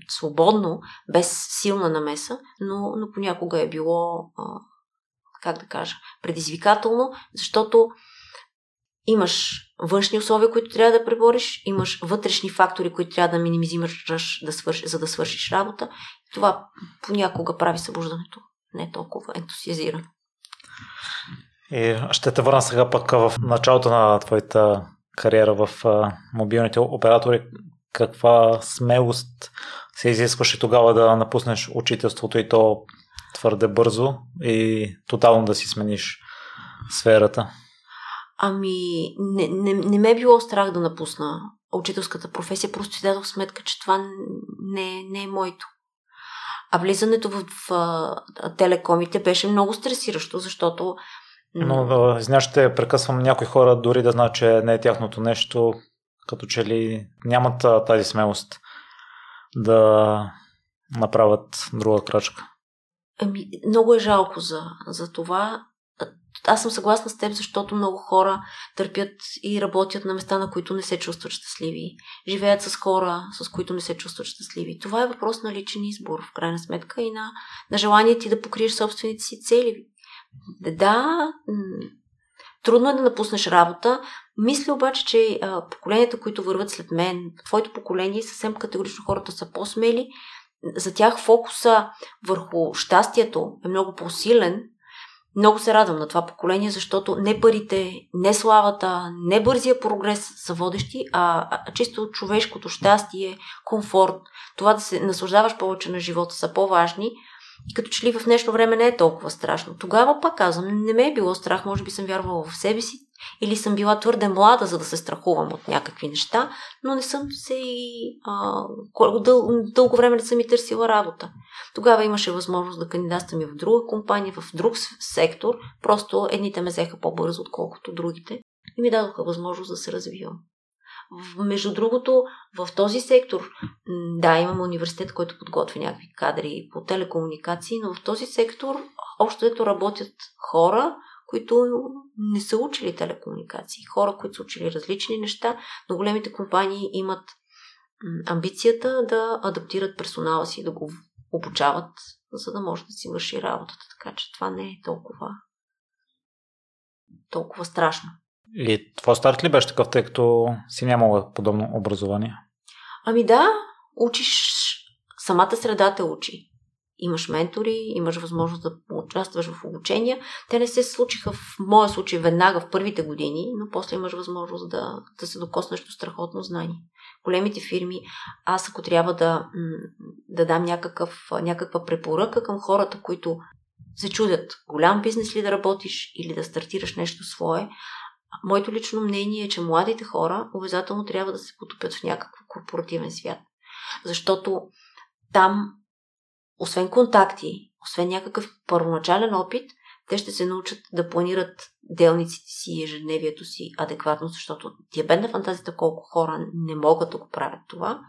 свободно, без силна намеса, но понякога е било, предизвикателно, защото имаш външни условия, които трябва да пребориш, имаш вътрешни фактори, които трябва да минимизираш, за да свършиш работа. Това понякога прави събуждането не толкова ентусиазирано. И ще те върна сега пък в началото на твоята кариера в мобилните оператори. Каква смелост се изискваше тогава да напуснеш учителството и то твърде бързо и тотално да си смениш сферата? Не ме е било страх да напусна учителската професия, просто си дадох сметка, че това не е моето. А влизането в телекомите беше много стресиращо, защото... Но, ще прекъсвам, някои хора дори да знаят, че не е тяхното нещо, като че ли нямат тази смелост да направят друга крачка. Много е жалко за това. Аз съм съгласна с теб, защото много хора търпят и работят на места, на които не се чувстват щастливи. Живеят с хора, с които не се чувстват щастливи. Това е въпрос на личен избор, в крайна сметка, и на желание ти да покриеш собствените си цели. Да, трудно е да напуснеш работа, Мисля обаче, че поколенията, които върват след мен, твоето поколение, съвсем категорично хората са по-смели, за тях фокуса върху щастието е много по-силен. Много се радвам на това поколение, защото не парите, не славата, не бързия прогрес са водещи, а чисто човешкото щастие, комфорт, това да се наслаждаваш повече на живота са по-важни. И като че ли в днешно време не е толкова страшно. Тогава пак казвам, не ме е било страх, може би съм вярвала в себе си или съм била твърде млада, за да се страхувам от някакви неща, но не съм се дълго време не съм и търсила работа. Тогава имаше възможност да кандидатствам и в друга компания, в друг сектор, просто едните ме взеха по-бързо, отколкото другите и ми дадоха възможност да се развивам. Между другото, в този сектор, да, имам университет, който подготвя някакви кадри по телекомуникации, но в този сектор общо ето работят хора, които не са учили телекомуникации, хора, които са учили различни неща, но големите компании имат амбицията да адаптират персонала си, да го обучават, за да може да си върши работата, така че това не е толкова страшно. И твой старт ли беше такъв, тъй като си нямала подобно образование? Ами да, учиш, самата среда те учи. Имаш ментори, имаш възможност да участваш в обучения. Те не се случиха в моя случай веднага в първите години, но после имаш възможност да се докоснеш до страхотно знание. Големите фирми, аз ако трябва да дам някаква препоръка към хората, които се чудят голям бизнес ли да работиш или да стартираш нещо свое, моето лично мнение е, че младите хора обязателно трябва да се потопят в някакъв корпоративен свят. Защото там, освен контакти, освен някакъв първоначален опит, те ще се научат да планират делниците си, ежедневието си адекватно, защото ти е бедна фантазията колко хора не могат да го правят това.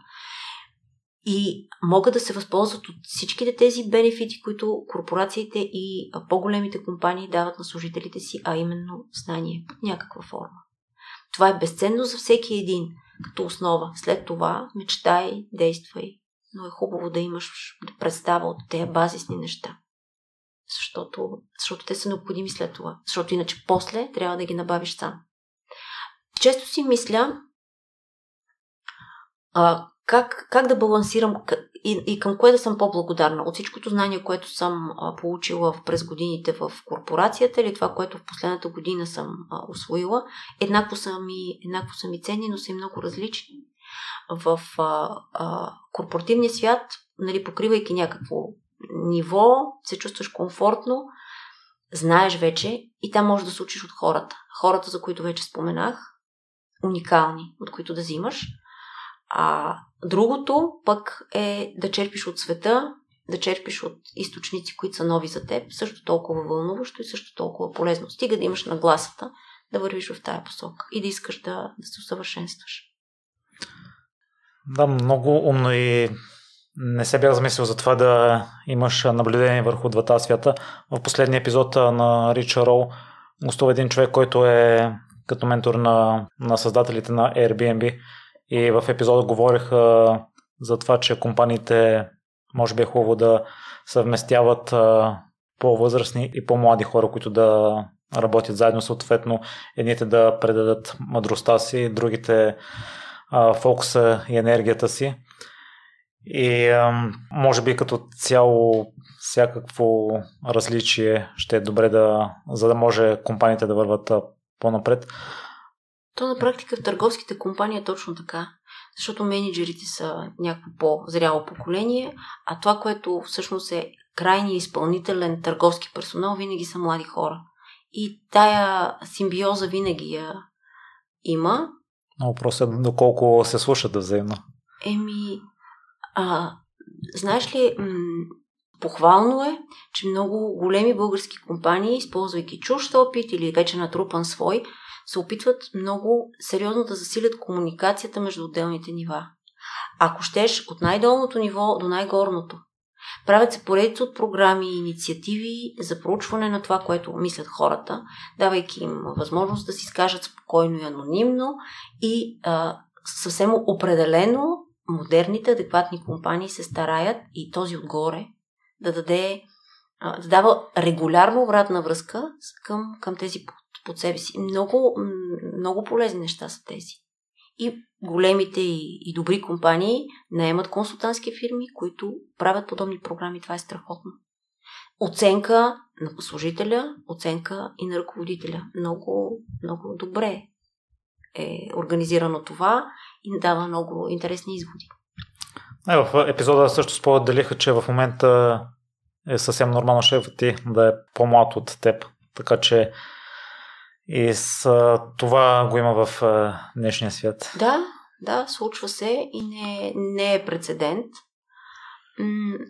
И могат да се възползват от всичките тези бенефити, които корпорациите и по-големите компании дават на служителите си, а именно знание под някаква форма. Това е безценно за всеки един, като основа. След това мечтай, действай, но е хубаво да имаш представа от тези базисни неща. Защото те са необходими след това. Защото иначе после трябва да ги набавиш сам. Често си мисля, как да балансирам и към кое да съм по-благодарна? От всичкото знание, което съм получила през годините в корпорацията или това, което в последната година съм усвоила, еднакво са ми ценни, но са и много различни. В корпоративния свят, нали, покривайки някакво ниво, се чувстваш комфортно, знаеш вече и там можеш да се учиш от хората. Хората, за които вече споменах, уникални, от които да взимаш. А другото пък е да черпиш от света, да черпиш от източници, които са нови за теб, също толкова вълнуващо и също толкова полезно. Стига да имаш нагласата да вървиш в тая посока и да искаш да се усъвършенстваш. Да, много умно и не се бях замислил за това да имаш наблюдение върху двата свята. В последния епизод на Рич Рол гостува един човек, който е като ментор на създателите на Airbnb. И в епизода говорих за това, че компаниите може би е хубаво да съвместяват по-възрастни и по-млади хора, които да работят заедно, съответно едните да предадат мъдростта си, другите фокуса и енергията си. И може би като цяло всякакво различие ще е добре, за да може компаниите да върват по-напред. То на практика в търговските компании е точно така, защото менеджерите са някакво по-зряло поколение, а това, което всъщност е крайния изпълнителен търговски персонал, винаги са млади хора. И тая симбиоза винаги я има. Но въпросът е доколко се слушат взаимно. Знаеш ли, похвално е, че много големи български компании, използвайки чужд опит или вече натрупан свой, се опитват много сериозно да засилят комуникацията между отделните нива. Ако щеш, от най-долното ниво до най-горното. Правят се поредица от програми и инициативи за проучване на това, което мислят хората, давайки им възможност да си изкажат спокойно и анонимно и съвсем определено модерните, адекватни компании се стараят и този отгоре да даде дава регулярно обратна връзка към тези под себе си. Много, много полезни неща са тези. И големите и добри компании наемат консултантски фирми, които правят подобни програми. Това е страхотно. Оценка на служителя, оценка и на ръководителя. Много, много добре е организирано това и дава много интересни изводи. В епизода също споделиха, че в момента е съвсем нормално шефът ти да е по-млад от теб. Така че и с това го има в днешния свят. Да, случва се и не е прецедент.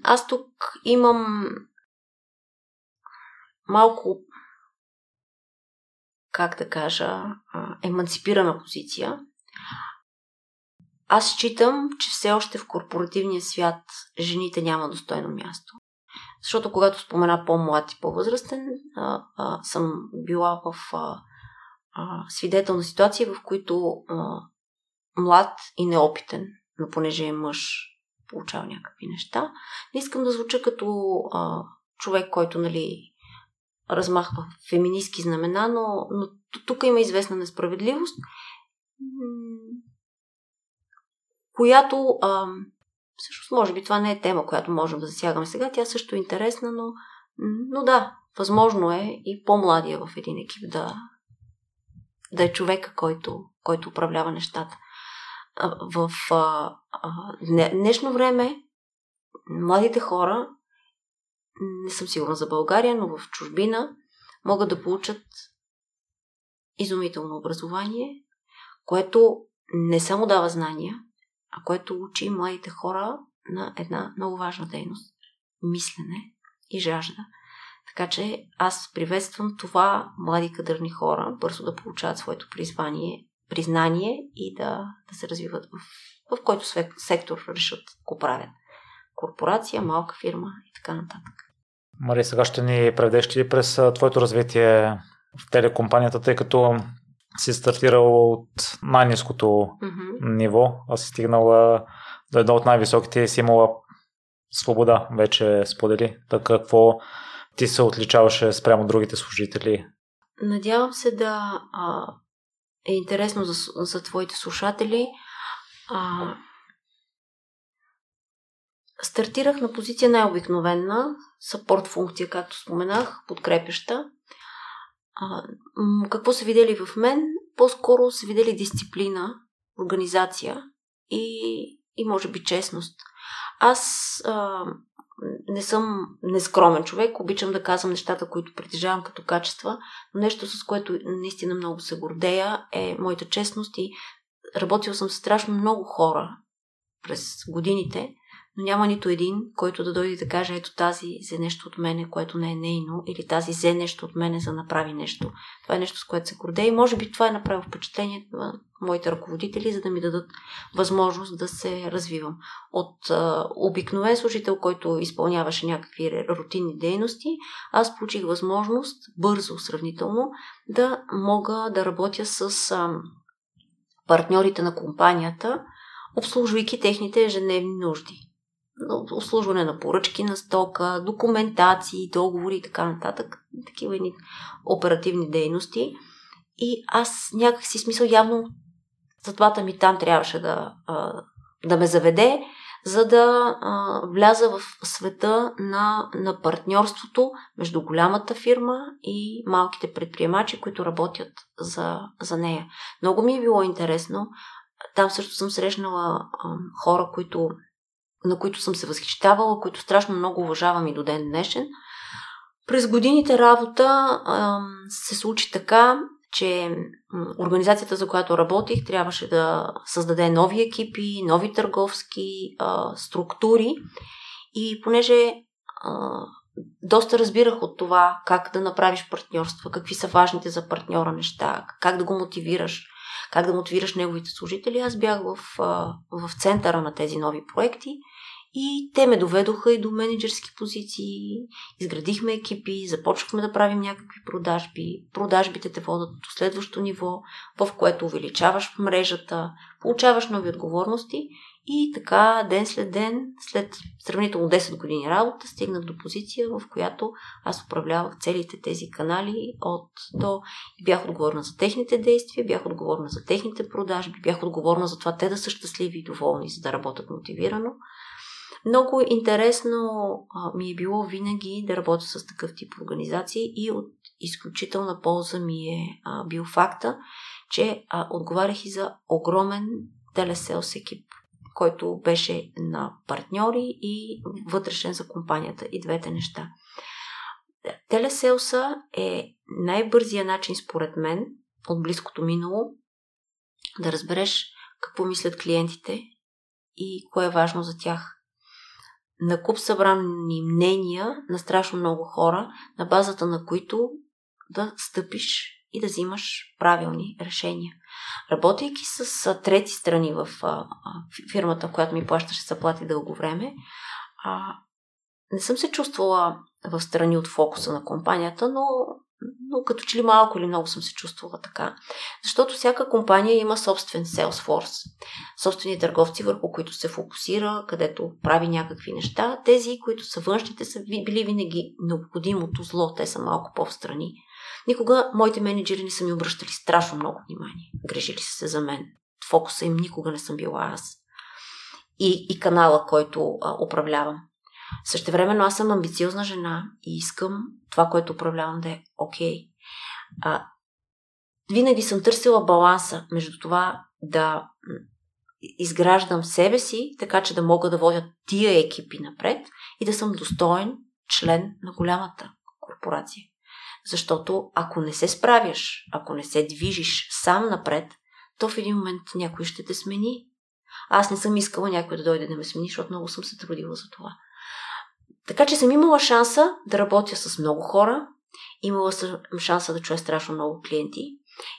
Аз тук имам малко, как да кажа, еманципирана позиция. Аз считам, че все още в корпоративния свят жените няма достойно място. Защото когато спомена по-млад и по-възрастен, съм била в свидетел на ситуации, в които млад и неопитен, но понеже е мъж, получава някакви неща. Не искам да звуча като човек, който размахва феминистки знамена, но тук има известна несправедливост, която всъщност, може би това не е тема, която можем да засягаме сега. Тя също е интересна, но да, възможно е и по-младия в един екип да е човека, който управлява нещата. В днешно време младите хора, не съм сигурна за България, но в чужбина могат да получат изумително образование, което не само дава знания, а което учи младите хора на една много важна дейност – мислене и жажда. Така че аз приветствам това млади кадърни хора бързо да получават своето признание и да се развиват в който сектор решат го правят. Корпорация, малка фирма и така нататък. Мария, сега ще ни преведеш ли през твоето развитие в телекомпанията, тъй като си стартирал от най-ниското ниво, а си стигнала до едно от най-високите и си имала свобода, вече сподели. Така, какво ти се отличаваше спрямо другите служители? Надявам се да е интересно за твоите слушатели. Стартирах на позиция най-обикновена, съпорт функция, както споменах, подкрепяща. Какво са видели в мен? По-скоро са видели дисциплина, организация и може би честност. Аз не съм нескромен човек, обичам да казвам нещата, които притежавам като качества, но нещо, с което наистина много се гордея, е моята честност и работил съм с страшно много хора през годините, но няма нито един, който да дойде да каже: ето тази взе нещо от мене, което не е нейно, или тази взе нещо от мене, за да направи нещо. Това е нещо, с което се гордея и може би това е направило впечатление на моите ръководители, за да ми дадат възможност да се развивам. От обикновен служител, който изпълняваше някакви рутинни дейности, аз получих възможност бързо, сравнително, да мога да работя с партньорите на компанията, обслужвайки техните ежедневни нужди. Обслужване на поръчки на стока, документации, договори и така нататък. Такива едни оперативни дейности. И аз някакси смисъл явно съдбата ми там трябваше да ме заведе, за да вляза в света на партньорството между голямата фирма и малките предприемачи, които работят за нея. Много ми е било интересно. Там също съм срещнала хора, на които съм се възхищавала, които страшно много уважавам и до ден днешен. През годините работа се случи така, че организацията, за която работих, трябваше да създаде нови екипи, нови търговски структури и понеже доста разбирах от това как да направиш партньорства, какви са важните за партньора неща, как да го мотивираш, как да мотивираш неговите служители. Аз бях в центъра на тези нови проекти и те ме доведоха и до менеджерски позиции. Изградихме екипи, започнахме да правим някакви продажби. Продажбите те водят до следващото ниво, в което увеличаваш мрежата, получаваш нови отговорности И така, ден след ден, след сравнително 10 години работа, стигнах до позиция, в която аз управлявах целите тези канали от до. Бях отговорна за техните действия, бях отговорна за техните продажби, бях отговорна за това те да са щастливи и доволни, за да работят мотивирано. Много интересно ми е било винаги да работя с такъв тип организации и от изключителна полза ми е бил факта, че отговарях и за огромен телеселс екип, който беше на партньори и вътрешен за компанията, и двете неща. Телеселса е най-бързия начин, според мен, от близкото минало, да разбереш какво мислят клиентите и кое е важно за тях. На куп събрани мнения на страшно много хора, на базата на които да стъпиш и да взимаш правилни решения. Работейки с трети страни в фирмата, в която ми плащаше заплати дълго време, не съм се чувствала в страни от фокуса на компанията, но като че ли малко или много съм се чувствала така. Защото всяка компания има собствен Salesforce, собствени търговци, върху които се фокусира, където прави някакви неща. Тези, които са външните, са били винаги необходимото зло, те са малко по-встрани. Никога моите менеджери не са ми обръщали страшно много внимание. Грижили са се за мен. Фокуса им никога не съм била аз. И канала, който управлявам. Същевременно аз съм амбициозна жена и искам това, което управлявам, да е окей. Винаги съм търсила баланса между това да изграждам себе си, така че да мога да водя тия екипи напред и да съм достоен член на голямата корпорация. Защото ако не се справяш, ако не се движиш сам напред, то в един момент някой ще те смени. Аз не съм искала някой да дойде да ме смени, защото много съм се трудила за това. Така че съм имала шанса да работя с много хора, имала съм шанса да чуя страшно много клиенти,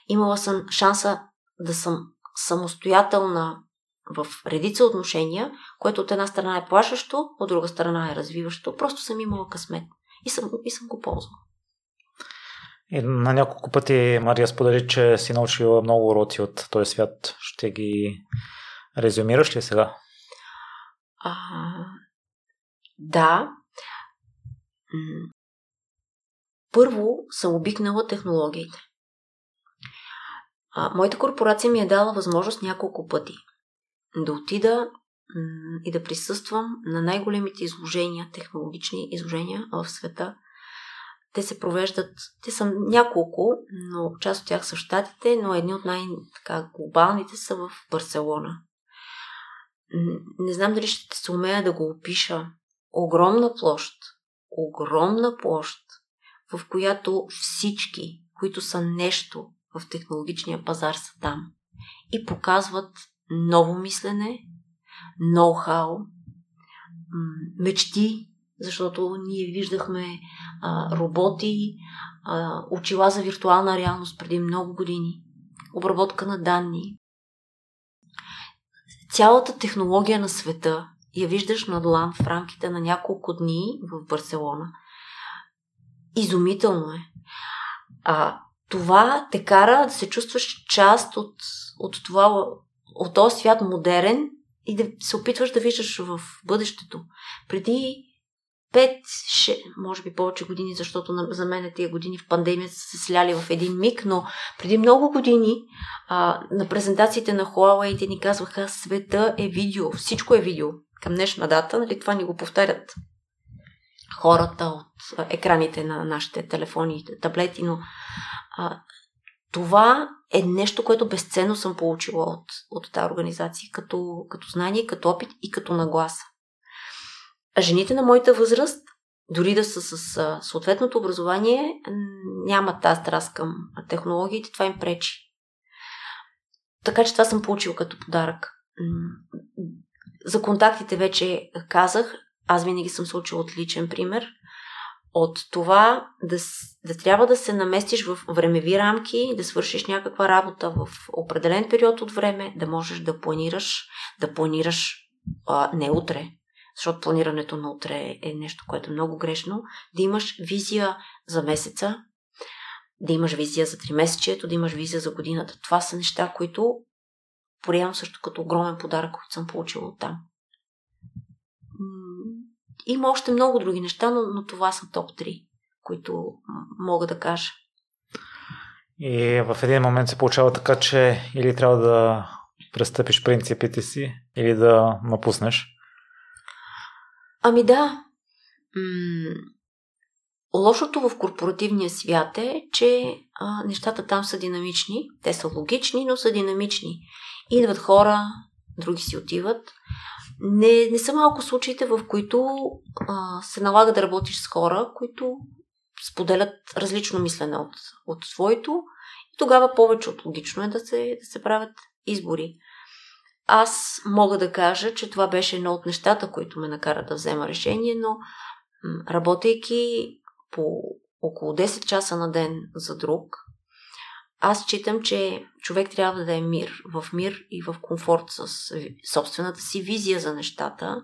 имала съм шанса да съм самостоятелна в редица отношения, което от една страна е плашещо, от друга страна е развиващо. Просто съм имала късмет и съм го ползвала. И на няколко пъти Мария сподели, че си научила много уроци от този свят. Ще ги резюмираш ли сега? Да. Първо съм обикнала технологиите. Моята корпорация ми е дала възможност няколко пъти да отида и да присъствам на най-големите изложения, технологични изложения в света. Те се провеждат, те са няколко, но част от тях са в Щатите, но едни от най-глобалните са в Барселона. Не знам дали ще се умея да го опиша. Огромна площ, в която всички, които са нещо в технологичния пазар, са там и показват ново мислене, ноу-хау, мечти, защото ние виждахме роботи, очила за виртуална реалност преди много години, обработка на данни. Цялата технология на света я виждаш на длан в рамките на няколко дни в Барселона. Изумително е. Това те кара да се чувстваш част от този свят модерен и да се опитваш да виждаш в бъдещето. Преди 5-6, може би повече години, защото за мен тези години в пандемията са се сляли в един миг, но преди много години на презентациите на Huawei те ни казваха: света е видео, всичко е видео. Към днешна дата, нали, това ни го повтарят хората от екраните на нашите телефони, таблети, но това е нещо, което безценно съм получила от тази организация, като знание, като опит и като нагласа. А жените на моята възраст, дори да са с съответното образование, нямат тази страст към технологиите, това им пречи. Така че това съм получила като подарък. За контактите вече казах, аз винаги съм се учила от личен пример. От това да трябва да се наместиш в времеви рамки, да свършиш някаква работа в определен период от време, да можеш да планираш не утре, защото планирането на утре е нещо, което е много грешно, да имаш визия за месеца, да имаш визия за 3 месечето, да имаш визия за годината. Това са неща, които приемам също като огромен подарък, който съм получила от там. Има още много други неща, но това са топ 3, които мога да кажа. И в един момент се получава така, че или трябва да престъпиш принципите си, или да напуснеш. Ами да. Лошото в корпоративния свят е, че нещата там са динамични. Те са логични, но са динамични. Идват хора, други си отиват. Не са малко случаите, в които се налага да работиш с хора, които споделят различно мислене от своето, и тогава повече от логично е да се правят избори. Аз мога да кажа, че това беше едно от нещата, които ме накара да взема решение, но работейки по около 10 часа на ден за друг, аз считам, че човек трябва да е в мир и в комфорт с собствената си визия за нещата,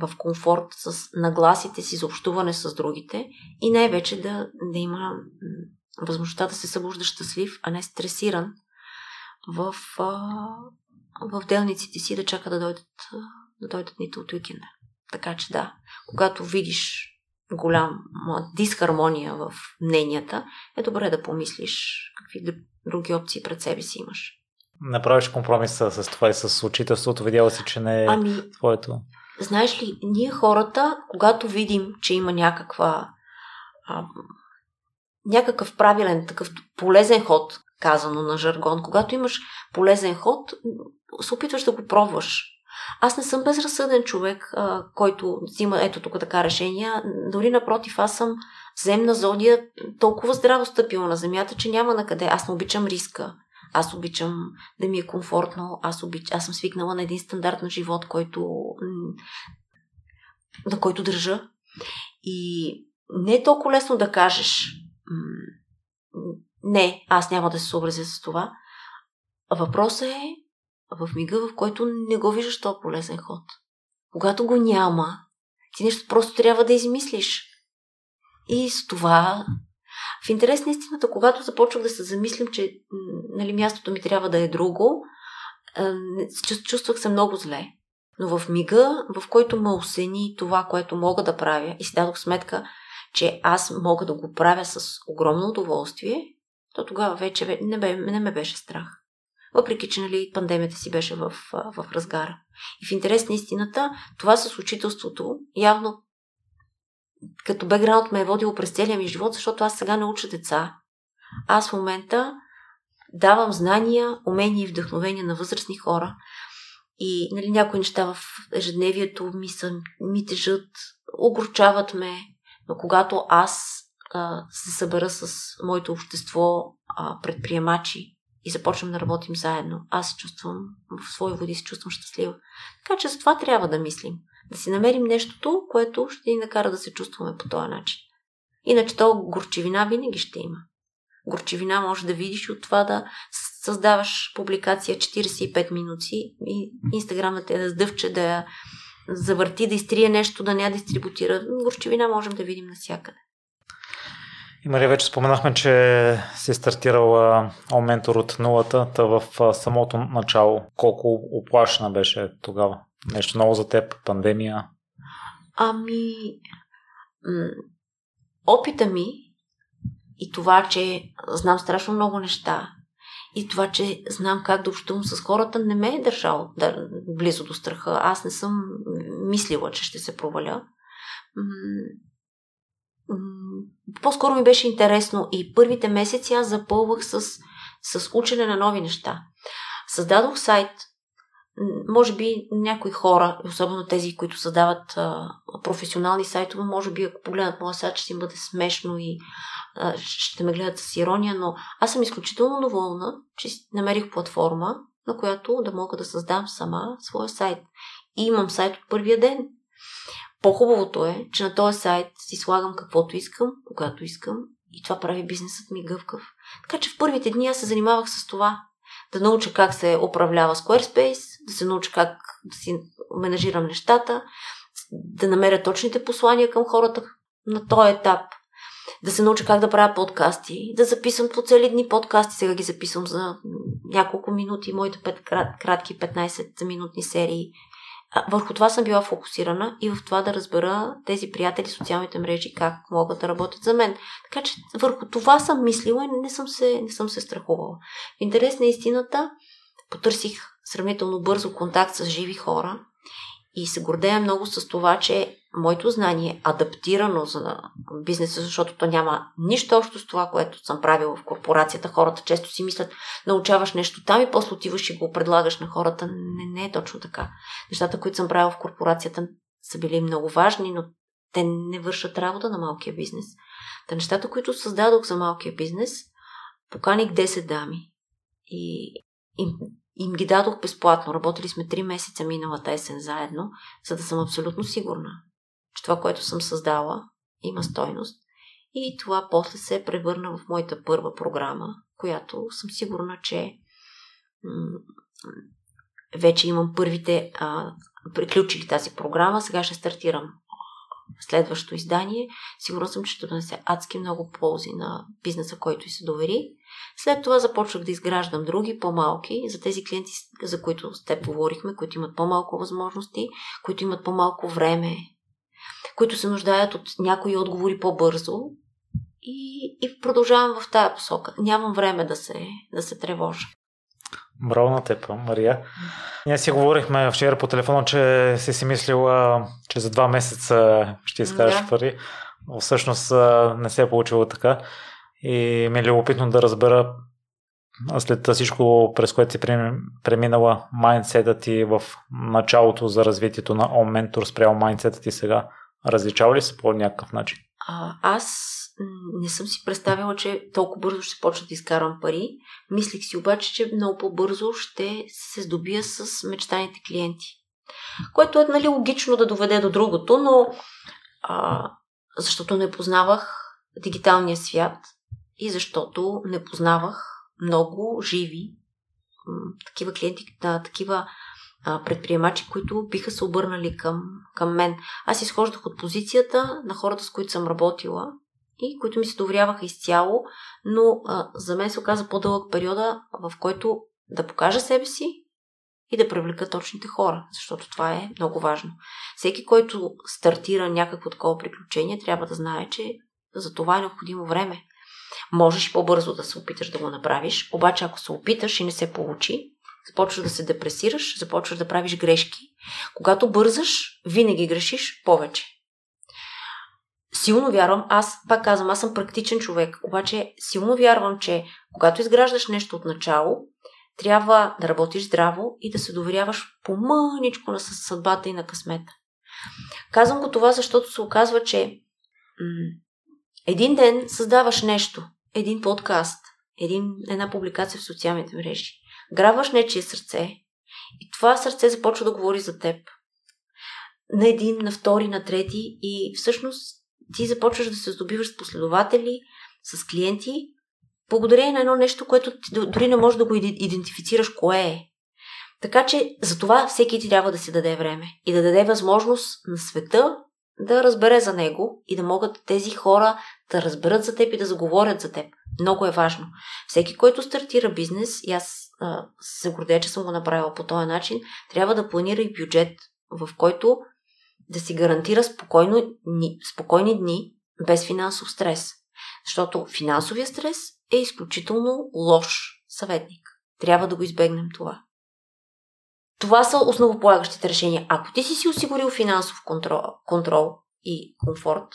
в комфорт с нагласите си за общуване с другите и най-вече да има възможността да се събужда щастлив, а не стресиран в делниците си, да чака да дойдат нито от уикенда. Така че да, когато видиш голяма дисхармония в мненията, е добре да помислиш какви други опции пред себе си имаш. Направиш компромиса с това и с учителството, видяла си, че не е твоето. Знаеш ли, ние хората, когато видим, че има някакъв правилен, такъв полезен ход, казано на жаргон, когато имаш полезен ход, се опитваш да го пробваш. Аз не съм безразсъден човек, който взима ето тук така решения. Дори напротив, аз съм земна зодия, толкова здраво стъпила на земята, че няма на къде. Аз не обичам риска. Аз обичам да ми е комфортно. Аз съм свикнала на един стандарт на живот, на който държа. И не е толкова лесно да кажеш не, аз няма да се съобразя с това. Въпросът е в мига, в който не го виждаш този полезен ход. Когато го няма, ти нещо просто трябва да измислиш. И с това, в интерес на истината, когато започвах да се замислям, че мястото ми трябва да е друго, чувствах се много зле. Но в мига, в който ме осени това, което мога да правя, и си дадох сметка, че аз мога да го правя с огромно удоволствие, то тогава вече не ме беше страх. Въпреки, че пандемията си беше в разгара. И в интерес на истината, това с учителството явно като бекграунд ме е водило през целия ми живот, защото аз сега не уча деца. Аз в момента давам знания, умения и вдъхновения на възрастни хора. И някои неща в ежедневието ми тежат, огорчават ме, но когато аз се събера с моето общество предприемачи и започвам да работим заедно, аз се чувствам в свои води, се чувствам щастлива. Така че за това трябва да мислим. Да си намерим нещото, което ще ни накара да се чувстваме по този начин. Иначе то горчивина винаги ще има. Горчивина може да видиш от това да създаваш публикация 45 минути и Instagram да те да сдъвче, да я завърти, да изтрие нещо, да не я дистрибутира. Горчивина можем да видим навсякъде. И Мария, вече споменахме, че си стартирала ОМ Ментор от нулата, в самото начало. Колко оплашена беше тогава? Нещо ново за теб? Пандемия? Ами, опита ми и това, че знам страшно много неща и това, че знам как да общувам с хората, не ме е държало близо до страха. Аз не съм мислила, че ще се проваля. По-скоро ми беше интересно и първите месеци аз запълвах с учене на нови неща. Създадох сайт. Може би някои хора, особено тези, които създават професионални сайтове, може би ако погледнат моя сайт, ще им бъде смешно и ще ме гледат с ирония, но аз съм изключително доволна, че намерих платформа, на която да мога да създам сама своя сайт. И имам сайт от първия ден. По-хубавото е, че на този сайт си слагам каквото искам, когато искам, и това прави бизнесът ми гъвкав. Така че в първите дни аз се занимавах с това. Да науча как се управлява Squarespace, да се науча как да си менажирам нещата, да намеря точните послания към хората на този етап, да се науча как да правя подкасти, да записвам по цели дни подкасти. Сега ги записвам за няколко минути, моите кратки 15-минутни серии. Върху това съм била фокусирана и в това да разбера тези приятели, социалните мрежи, как могат да работят за мен. Така че върху това съм мислила и не съм се страхувала. В интерес на истината, потърсих сравнително бързо контакт с живи хора и се гордея много с това, че моето знание, адаптирано за бизнеса, защото то няма нищо общо с това, което съм правила в корпорацията. Хората често си мислят, научаваш нещо там и после отиваш и го предлагаш на хората. Не е точно така. Нещата, които съм правила в корпорацията, са били много важни, но те не вършат работа на малкия бизнес. Та нещата, които създадох за малкия бизнес, поканих 10 дами и им ги дадох безплатно. Работили сме 3 месеца миналата есен заедно, за да съм абсолютно сигурна, че това, което съм създала, има стойност. И това после се превърна в моята първа програма, която съм сигурна, че вече имам първите, приключили тази програма, сега ще стартирам следващото издание. Сигурна съм, че ще донесе адски много ползи на бизнеса, който и се довери. След това започнах да изграждам други, по-малки, за тези клиенти, за които с теб говорихме, които имат по-малко възможности, които имат по-малко време, които се нуждаят от някои отговори по-бързо, и продължавам в тая посока. Нямам време да се тревожа. Браво на теб, Мария. Ние си говорихме вчера по телефона, че си мислила, че за 2 месеца ще изкараш пари. Всъщност не се е получило така. И ми е любопитно да разбера след всичко, през което си преминала, майндсета ти в началото за развитието на ОМ Ментор спрямо майндсета ти сега. Различава ли се по някакъв начин? Аз не съм си представила, че толкова бързо ще почна да изкарвам пари. Мислих си обаче, че много по-бързо ще се здобия с мечтаните клиенти. Което е, нали, логично да доведе до другото, но защото не познавах дигиталния свят и защото не познавах много живи такива клиенти, такива предприемачи, които биха се обърнали към мен. Аз изхождах от позицията на хората, с които съм работила и които ми се доверяваха изцяло, но за мен се оказа по-дълъг периода, в който да покажа себе си и да привлека точните хора, защото това е много важно. Всеки, който стартира някакво такова приключение, трябва да знае, че за това е необходимо време. Можеш и по-бързо да се опиташ да го направиш, обаче ако се опиташ и не се получи, започваш да се депресираш, започваш да правиш грешки. Когато бързаш, винаги грешиш повече. Силно вярвам, аз съм практичен човек, обаче силно вярвам, че когато изграждаш нещо от начало, трябва да работиш здраво и да се доверяваш по-мъничко на съдбата и на късмета. Казвам го това, защото се оказва, че един ден създаваш нещо, един подкаст, една публикация в социалните мрежи, грабваш нечие сърце и това сърце започва да говори за теб. На един, на втори, на трети и всъщност ти започваш да се здобиваш с последователи, с клиенти, благодарение на едно нещо, което ти дори не можеш да го идентифицираш кое е. Така че за това всеки ти трябва да си даде време и да даде възможност на света да разбере за него и да могат тези хора да разберат за теб и да заговорят за теб. Много е важно. Всеки, който стартира бизнес, и аз се гордея, че съм го направила по този начин, трябва да планира и бюджет, в който да си гарантира спокойни дни без финансов стрес. Защото финансовия стрес е изключително лош съветник. Трябва да го избегнем това. Това са основополагащите решения. Ако ти си осигурил финансов контрол и комфорт,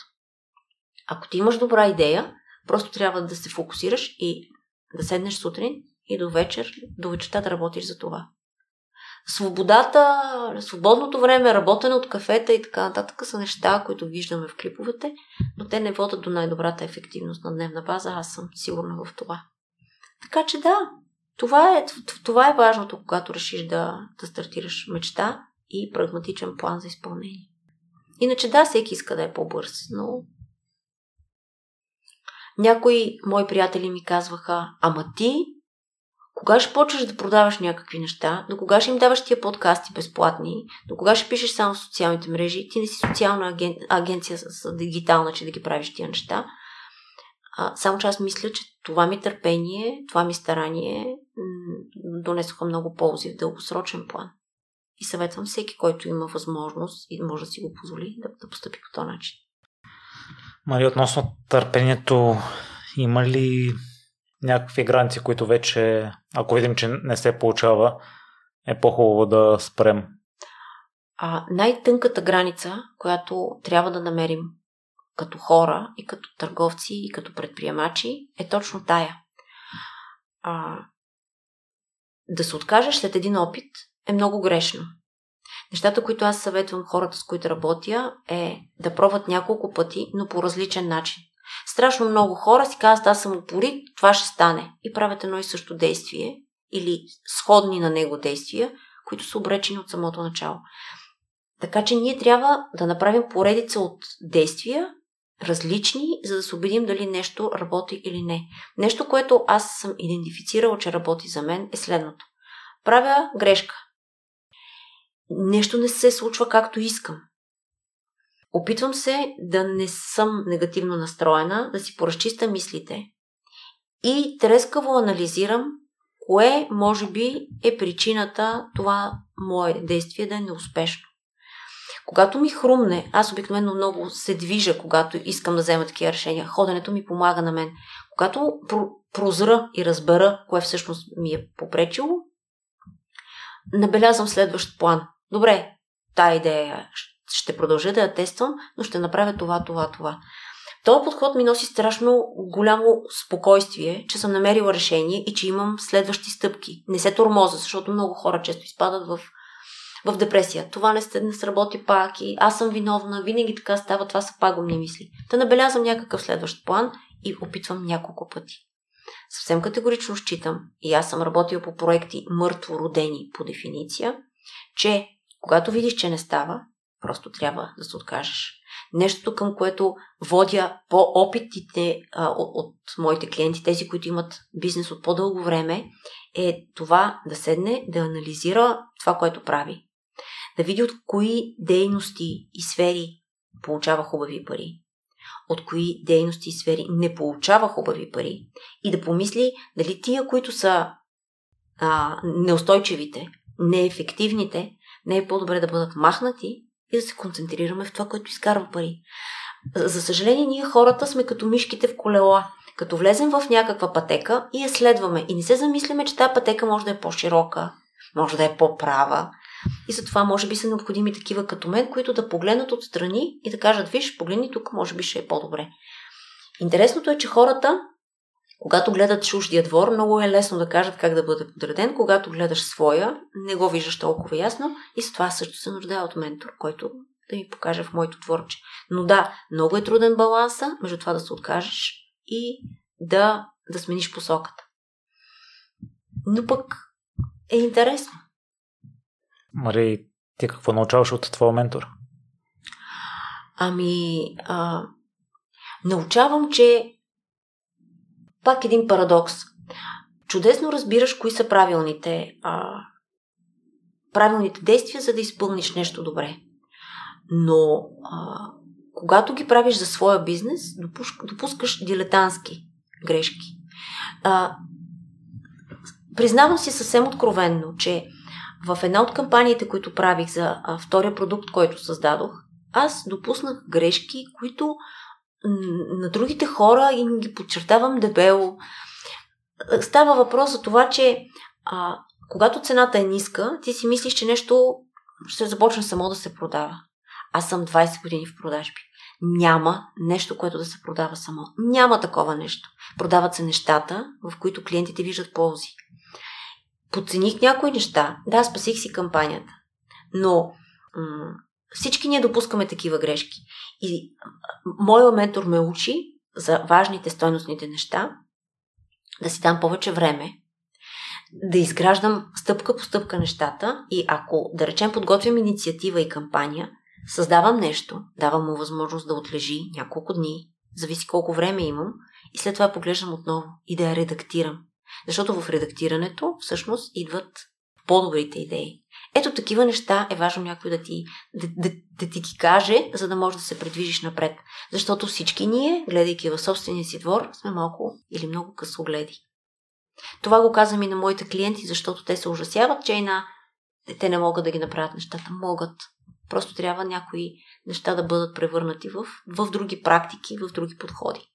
ако ти имаш добра идея, просто трябва да се фокусираш и да седнеш сутрин и до вечерта да работиш за това. Свободното време, работене от кафета и така нататък са неща, които виждаме в клиповете, но те не водят до най-добрата ефективност на дневна база. Аз съм сигурна в това. Така че да, това е важното, когато решиш да стартираш мечта и прагматичен план за изпълнение. Иначе да, всеки иска да е по-бърз, но някои мои приятели ми казваха, ама ти, кога ще почнеш да продаваш някакви неща, до кога ще им даваш тия подкасти безплатни, до кога ще пишеш само в социалните мрежи, ти не си социална агенция с дигитална, че да ги правиш тия неща. Само че аз мисля, че това ми търпение, това ми старание донесоха много ползи в дългосрочен план. И съветвам всеки, който има възможност и може да си го позволи, да постъпи по този начин. Мария, относно търпението, има ли някакви граници, които вече, ако видим, че не се получава, е по-хубаво да спрем? Най-тънката граница, която трябва да намерим като хора и като търговци и като предприемачи, е точно тая. Да се откажеш след един опит е много грешно. Нещата, които аз съветвам хората, с които работя, е да пробват няколко пъти, но по различен начин. Страшно много хора си казват, аз съм упорит, това ще стане. И правят едно и също действие или сходни на него действия, които са обречени от самото начало. Така че ние трябва да направим поредица от действия, различни, за да се убедим дали нещо работи или не. Нещо, което аз съм идентифицирала, че работи за мен, е следното. Правя грешка. Нещо не се случва както искам. Опитвам се да не съм негативно настроена, да си поразчиста мислите и трескаво анализирам кое може би е причината това мое действие да е неуспешно. Когато ми хрумне, аз обикновено много се движа, когато искам да взема такива решения. Ходенето ми помага на мен. Когато прозра и разбера кое всъщност ми е попречило, набелязвам следващ план. Добре, тая идея ще продължа да я тествам, но ще направя това. Този подход ми носи страшно голямо спокойствие, че съм намерила решение и че имам следващи стъпки. Не се тормоза, защото много хора често изпадат в депресия. Това не сработи пак и аз съм виновна, винаги така става, това са пагубни мисли. Та набелязвам някакъв следващ план и опитвам няколко пъти. Съвсем категорично считам, и аз съм работила по проекти мъртвородени по дефиниция, че когато видиш, че не става, просто трябва да се откажеш. Нещо, към което водя по-опитите от моите клиенти, тези, които имат бизнес от по-дълго време, е това да седне, да анализира това, което прави. Да види от кои дейности и сфери получава хубави пари, от кои дейности и сфери не получава хубави пари и да помисли дали тия, които са неустойчивите, неефективните, не е по-добре да бъдат махнати и да се концентрираме в това, което изкарва пари. За съжаление, ние хората сме като мишките в колела. Като влезем в някаква пътека и я следваме и не се замислиме, че тази пътека може да е по-широка, може да е по-права. И за това може би са необходими такива като мен, които да погледнат отстрани и да кажат, виж, погледни тук, може би ще е по-добре. Интересното е, че хората, когато гледат чуждия двор, много е лесно да кажат как да бъде подреден. Когато гледаш своя, не го виждаш толкова ясно и с това също се нуждае от ментор, който да ми покаже в моето творче. Но да, много е труден баланса между това да се откажеш и да смениш посоката. Но пък е интересно. Мария, ти какво научаваш от твоя ментор? Научавам, че пак един парадокс. Чудесно разбираш кои са правилните действия, за да изпълниш нещо добре. Но когато ги правиш за своя бизнес, допускаш дилетантски грешки. Признавам си съвсем откровенно, че в една от кампаниите, които правих за втория продукт, който създадох, аз допуснах грешки, които на другите хора им ги подчертавам дебело. Става въпрос за това, че когато цената е ниска, ти си мислиш, че нещо ще започне само да се продава. Аз съм 20 години в продажби. Няма нещо, което да се продава само. Няма такова нещо. Продават се нещата, в които клиентите виждат ползи. Подцених някои неща. Да, спасих си кампанията. Но всички ние допускаме такива грешки. И моят ментор ме учи за важните стойностните неща, да си дам повече време, да изграждам стъпка по стъпка нещата и ако, да речем, подготвям инициатива и кампания, създавам нещо, давам му възможност да отлежи няколко дни, зависи колко време имам и след това поглеждам отново и да я редактирам. Защото в редактирането всъщност идват по-добрите идеи. Ето такива неща е важно някой да ти ги каже, за да можеш да се предвижиш напред. Защото всички ние, гледайки в собствения си двор, сме малко или много късогледи. Това го казвам и на моите клиенти, защото те се ужасяват, че те не могат да ги направят нещата. Могат. Просто трябва някои неща да бъдат превърнати в други практики, в други подходи.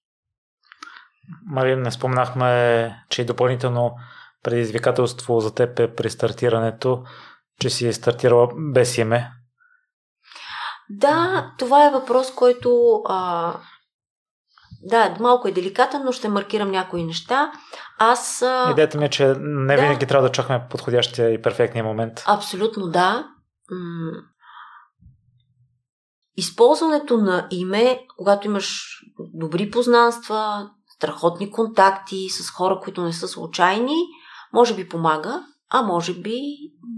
Мария, не споменахме, че и допълнително предизвикателство за теб е при стартирането, че си стартирала без име. Да, това е въпрос, който малко е деликатен, но ще маркирам някои неща. Идеята ми е, че не винаги трябва да чакаме подходящия и перфектния момент. Абсолютно да. Използването на име, когато имаш добри познанства, страхотни контакти с хора, които не са случайни, може би помага, а може би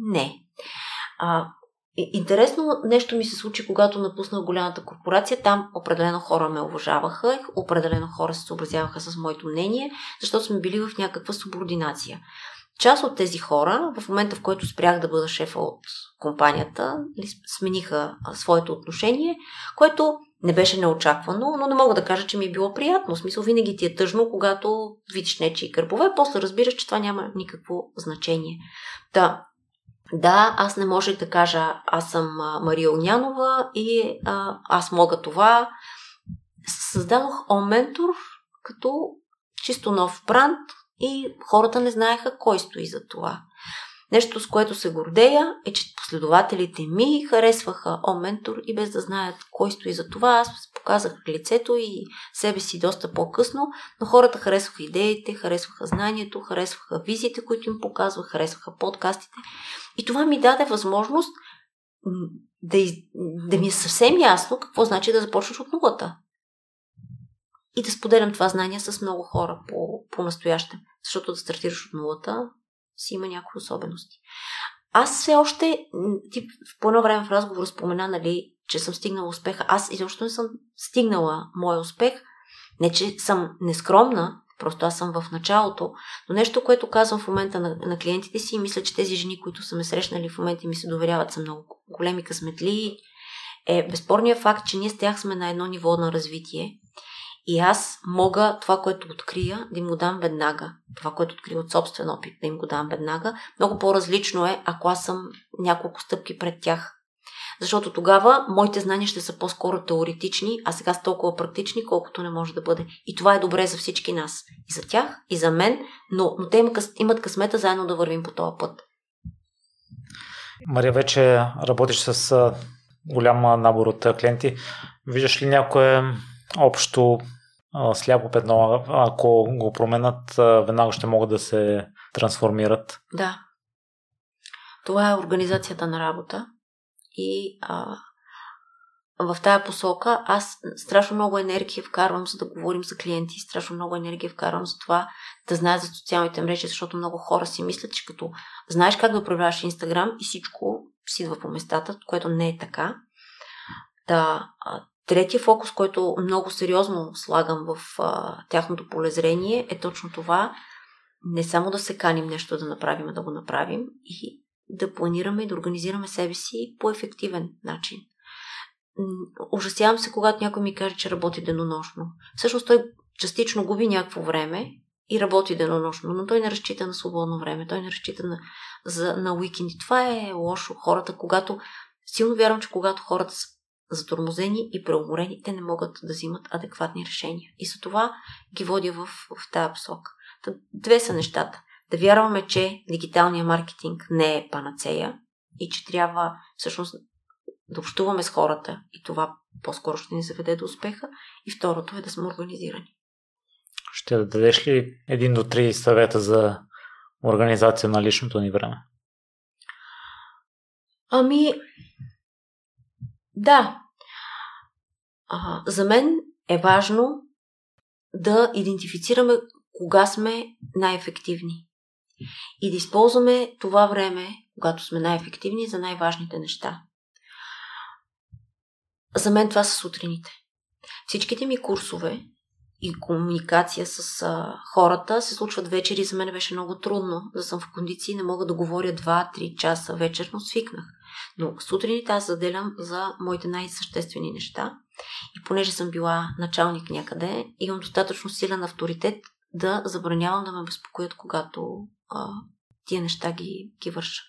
не. Интересно нещо ми се случи, когато напуснах голямата корпорация. Там определено хора ме уважаваха, определено хора се съобразяваха с моето мнение, защото сме били в някаква субординация. Част от тези хора, в момента в който спрях да бъда шефа от компанията, смениха своето отношение, което не беше неочаквано, но не мога да кажа, че ми е било приятно. В смисъл, винаги ти е тъжно, когато видиш нечии гърбове, после разбираш, че това няма никакво значение. Да, аз не можех да кажа, аз съм Мария Огнянова и аз мога това. Създадох ОМ Ментор като чисто нов бранд и хората не знаеха кой стои за това. Нещо, с което се гордея, е, че последователите ми харесваха ОМ Ментор и без да знаят кой стои за това. Аз показах лицето и себе си доста по-късно, но хората харесваха идеите, харесваха знанието, харесваха визиите, които им показвах, харесваха подкастите. И това ми даде възможност да ми е съвсем ясно какво значи да започнеш от нулата. И да споделям това знание с много хора по-настоящем, защото да стартираш от нулата си има някои особености. Аз все още, ти по едно време в разговор спомена, че съм стигнала успеха. Аз изобщо не съм стигнала моя успех. Не, че съм нескромна, просто аз съм в началото. Но нещо, което казвам в момента на клиентите си, мисля, че тези жени, които са ме срещнали в момента и ми се доверяват, са много големи късметли, е безспорният факт, че ние с тях сме на едно ниво на развитие. И аз мога това, което открия, да им го дам веднага. Това, което открия от собствен опит, да им го дам веднага. Много по-различно е, ако аз съм няколко стъпки пред тях. Защото тогава моите знания ще са по-скоро теоретични, а сега са толкова практични, колкото не може да бъде. И това е добре за всички нас. И за тях, и за мен, но те имат късмета заедно да вървим по този път. Мария, вече работиш с голям набор от клиенти. Виждаш ли някое общо сляпо петно, ако го променят, веднага ще могат да се трансформират? Да. Това е организацията на работа и в тая посока аз страшно много енергия вкарвам, за да говорим за клиенти, страшно много енергия вкарвам за това да знаят за социалните мрежи, защото много хора си мислят, че като знаеш как да управляваш Instagram и всичко си идва по местата, което не е така. Третия фокус, който много сериозно слагам в тяхното полезрение, е точно това. Не само да се каним нещо да направим, а да го направим и да планираме и да организираме себе си по ефективен начин. Ужасявам се, когато някой ми каже, че работи денонощно. Всъщност той частично губи някакво време и работи денонощно, но той не разчита на свободно време, той не разчита на уикенди. Това е лошо. Силно вярвам, че когато хората са затормозени и преуморени, те не могат да взимат адекватни решения. И за това ги водя в тая посока. Две са нещата. Да вярваме, че дигиталният маркетинг не е панацея и че трябва всъщност да общуваме с хората и това по-скоро ще ни заведе до успеха. И второто е да сме организирани. Ще дадеш ли 1-3 съвета за организация на личното ни време? Да, за мен е важно да идентифицираме кога сме най-ефективни и да използваме това време, когато сме най-ефективни, за най-важните неща. За мен това са сутрините. Всичките ми курсове и комуникация с хората се случват вечери. За мен беше много трудно да съм в кондиции, не мога да говоря 2-3 часа вечер, но свикнах. Но сутрините аз заделям за моите най-съществени неща и понеже съм била началник някъде, имам достатъчно силен авторитет да забранявам да ме безпокоят, когато тия неща ги върша.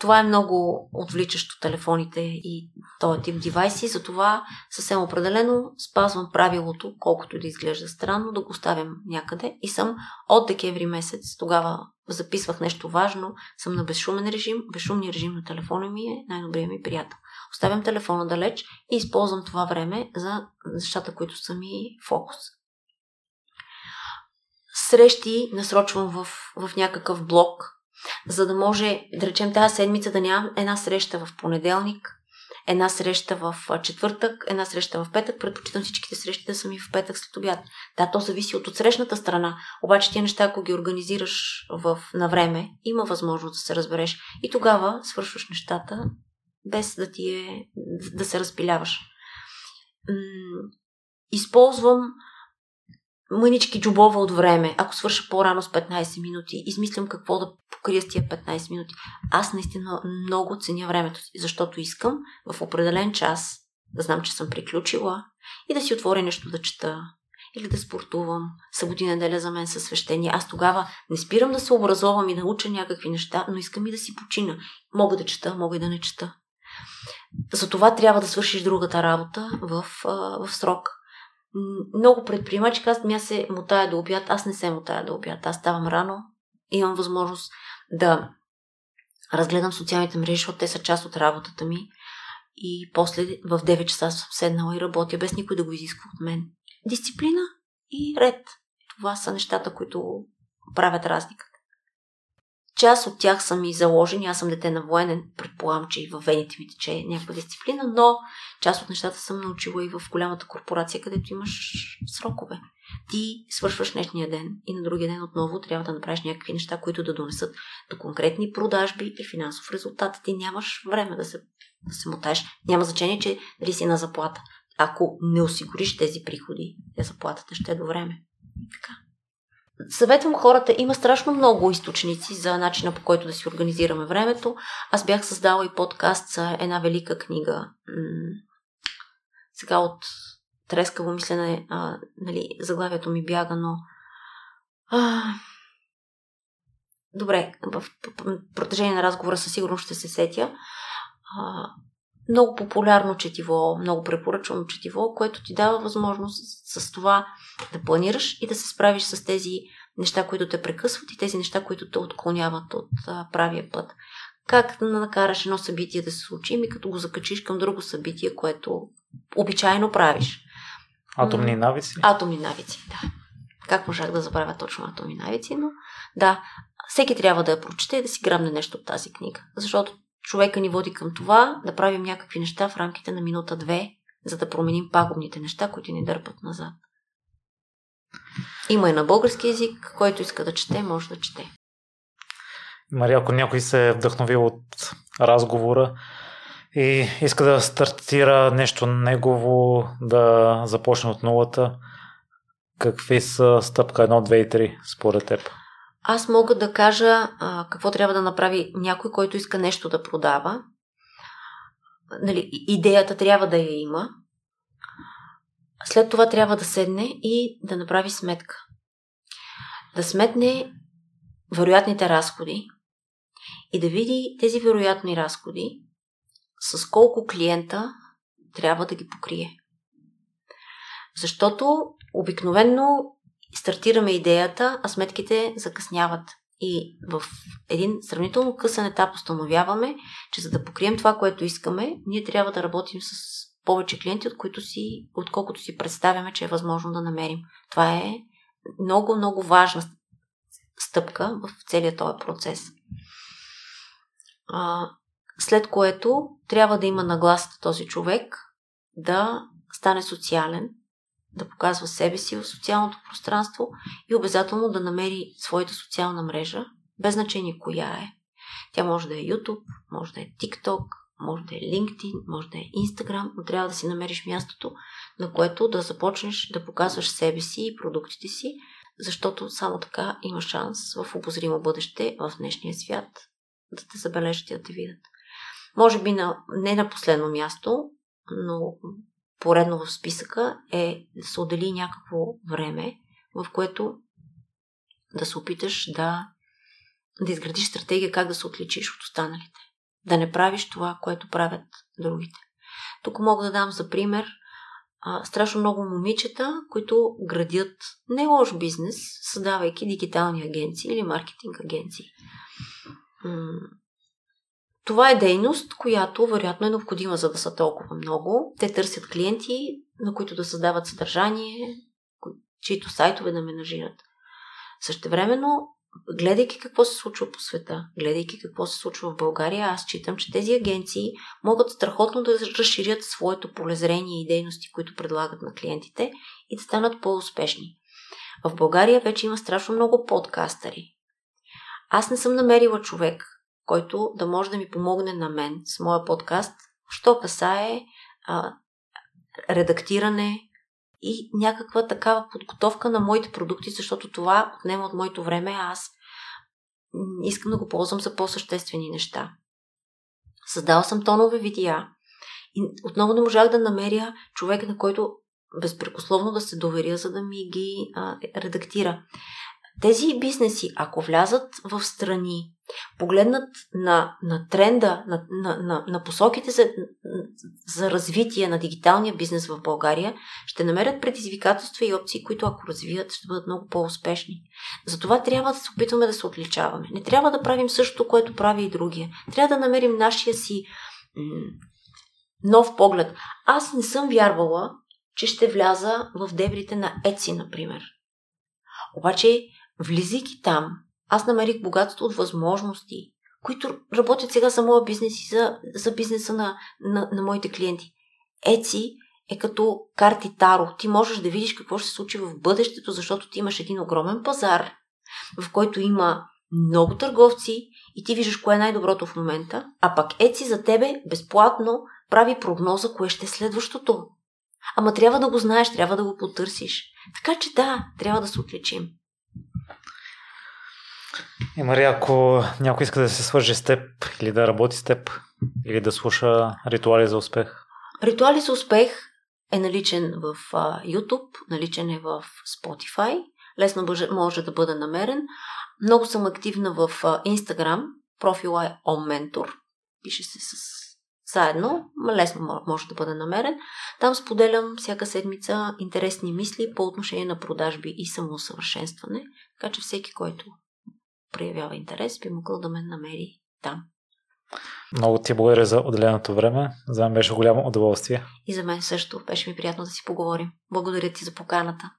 Това е много отвличащо телефоните и този тип девайси, затова съвсем определено спазвам правилото, колкото да изглежда странно, да го оставям някъде и съм от декември месец, тогава записвах нещо важно, съм на безшумен режим, безшумния режим на телефона ми е най-добрият ми приятел. Оставям телефона далеч и използвам това време за нещата, които са ми фокус. Срещи насрочвам в някакъв блок, за да може, да речем, тази седмица да нямам една среща в понеделник, една среща в четвъртък, една среща в петък. Предпочитам всичките срещи да са ми в петък след обяд. Да, то зависи от отсрещната страна. Обаче тия неща, ако ги организираш на време, има възможност да се разбереш. И тогава свършваш нещата без да се разпиляваш. Използвам мънички джобова от време. Ако свърша по-рано с 15 минути, измислям какво да покрия с тия 15 минути. Аз наистина много ценя времето си, защото искам в определен час да знам, че съм приключила и да си отворя нещо да чета или да спортувам. Събота и неделя за мен са свещени. Аз тогава не спирам да се образовам и да уча някакви неща, но искам и да си почина. Мога да чета, мога и да не чета. Затова трябва да свършиш другата работа в срок. Много предприемачи казват, мя се мотая до обяд, аз не се мотая до обяд, аз ставам рано, имам възможност да разгледам социалните мрежи, защото те са част от работата ми и после в 9 часа съм седнала и работя, без никой да го изисква от мен. Дисциплина и ред. Това са нещата, които правят разликата. Част от тях са ми заложени, аз съм дете на военен, предполагам, че и във вените ми тече някаква дисциплина, но част от нещата съм научила и в голямата корпорация, където имаш срокове. Ти свършваш днешния ден и на другия ден отново трябва да направиш някакви неща, които да донесат до конкретни продажби и финансов резултат. Ти нямаш време да се мотаеш. Няма значение, че дали си на заплата. Ако не осигуриш тези приходи, заплатата ще е до време. Така. Съветвам хората, има страшно много източници за начина, по който да си организираме времето. Аз бях създала и подкаст за една велика книга. Сега от трескаво мислене, нали, заглавието ми бяга, но... Добре, в протежение на разговора със сигурност ще се сетя. Много популярно четиво, много препоръчвам четиво, което ти дава възможност с това да планираш и да се справиш с тези неща, които те прекъсват и тези неща, които те отклоняват от правия път. Как да накараш едно събитие да се случи и като го закачиш към друго събитие, което обичайно правиш. Атомни навици? Атомни навици, да. Как можах да забравя точно атомни навици, но да, всеки трябва да я прочете и да си грабне нещо от тази книга, защото човека ни води към това да правим някакви неща в рамките на минута-две, за да променим пагубните неща, които ни дърпат назад. Има и на български език, който иска да чете, може да чете. Мария, ако някой се е вдъхновил от разговора и иска да стартира нещо негово, да започне от нулата, какви са стъпка 1, 2 и 3 според теб? Аз мога да кажа какво трябва да направи някой, който иска нещо да продава. Нали, идеята трябва да я има. След това трябва да седне и да направи сметка. Да сметне вероятните разходи и да види тези вероятни разходи с колко клиента трябва да ги покрие. Защото обикновено стартираме идеята, а сметките закъсняват. И в един сравнително късен етап установяваме, че за да покрием това, което искаме, ние трябва да работим с повече клиенти, отколкото си представяме, че е възможно да намерим. Това е много, много важна стъпка в целия този процес. След което трябва да има нагласата този човек да стане социален, да показва себе си в социалното пространство и обязателно да намери своята социална мрежа, без значение коя е. Тя може да е YouTube, може да е TikTok, може да е LinkedIn, може да е Instagram, но трябва да си намериш мястото, на което да започнеш да показваш себе си и продуктите си, защото само така има шанс в обозримо бъдеще в днешния свят да те забележат и да те видят. Може би не на последно място, но поредно в списъка е да се отдели някакво време, в което да се опиташ да изградиш стратегия как да се отличиш от останалите. Да не правиш това, което правят другите. Тук мога да дам за пример страшно много момичета, които градят не лош бизнес, създавайки дигитални агенции или маркетинг агенции. Това е дейност, която вероятно е необходима, за да са толкова много. Те търсят клиенти, на които да създават съдържание, чието сайтове да менажират. Същевременно, гледайки какво се случва по света, гледайки какво се случва в България, аз считам, че тези агенции могат страхотно да разширят своето полезрение и дейности, които предлагат на клиентите и да станат по-успешни. В България вече има страшно много подкастъри. Аз не съм намерила човек, който да може да ми помогне на мен с моя подкаст, що касае редактиране и някаква такава подготовка на моите продукти, защото това отнема от моето време, аз искам да го ползвам за по-съществени неща. Създал съм тонове видеа и отново не можах да намеря човек, на който безпрекословно да се доверя, за да ми ги редактира. Тези бизнеси, ако влязат в страни, погледнат на тренда, на посоките за развитие на дигиталния бизнес в България, ще намерят предизвикателства и опции, които ако развият, ще бъдат много по-успешни. Затова трябва да се опитваме да се отличаваме. Не трябва да правим същото, което прави и другия. Трябва да намерим нашия си нов поглед. Аз не съм вярвала, че ще вляза в дебрите на Etsy, например. Обаче, влизайки там, аз намерих богатство от възможности, които работят сега за моя бизнес и за бизнеса на моите клиенти. Etsy е като карти Таро. Ти можеш да видиш какво ще се случи в бъдещето, защото ти имаш един огромен пазар, в който има много търговци и ти виждаш кое е най-доброто в момента, а пък Etsy за тебе безплатно прави прогноза кое ще е следващото. Ама трябва да го знаеш, трябва да го потърсиш. Така че да, трябва да се отличим. И Мария, ако някой иска да се свърже с теб или да работи с теб или да слуша Ритуали за успех? Ритуали за успех е наличен в YouTube, наличен е в Spotify, лесно може да бъде намерен. Много съм активна в Instagram, профила е ОМ Ментор, пише се заедно, лесно може да бъде намерен. Там споделям всяка седмица интересни мисли по отношение на продажби и самоусъвършенстване, така че всеки, който проявява интерес, би могъл да ме намери там. Много ти благодаря за отделеното време. За мен беше голямо удоволствие. И за мен също. Беше ми приятно да си поговорим. Благодаря ти за поканата.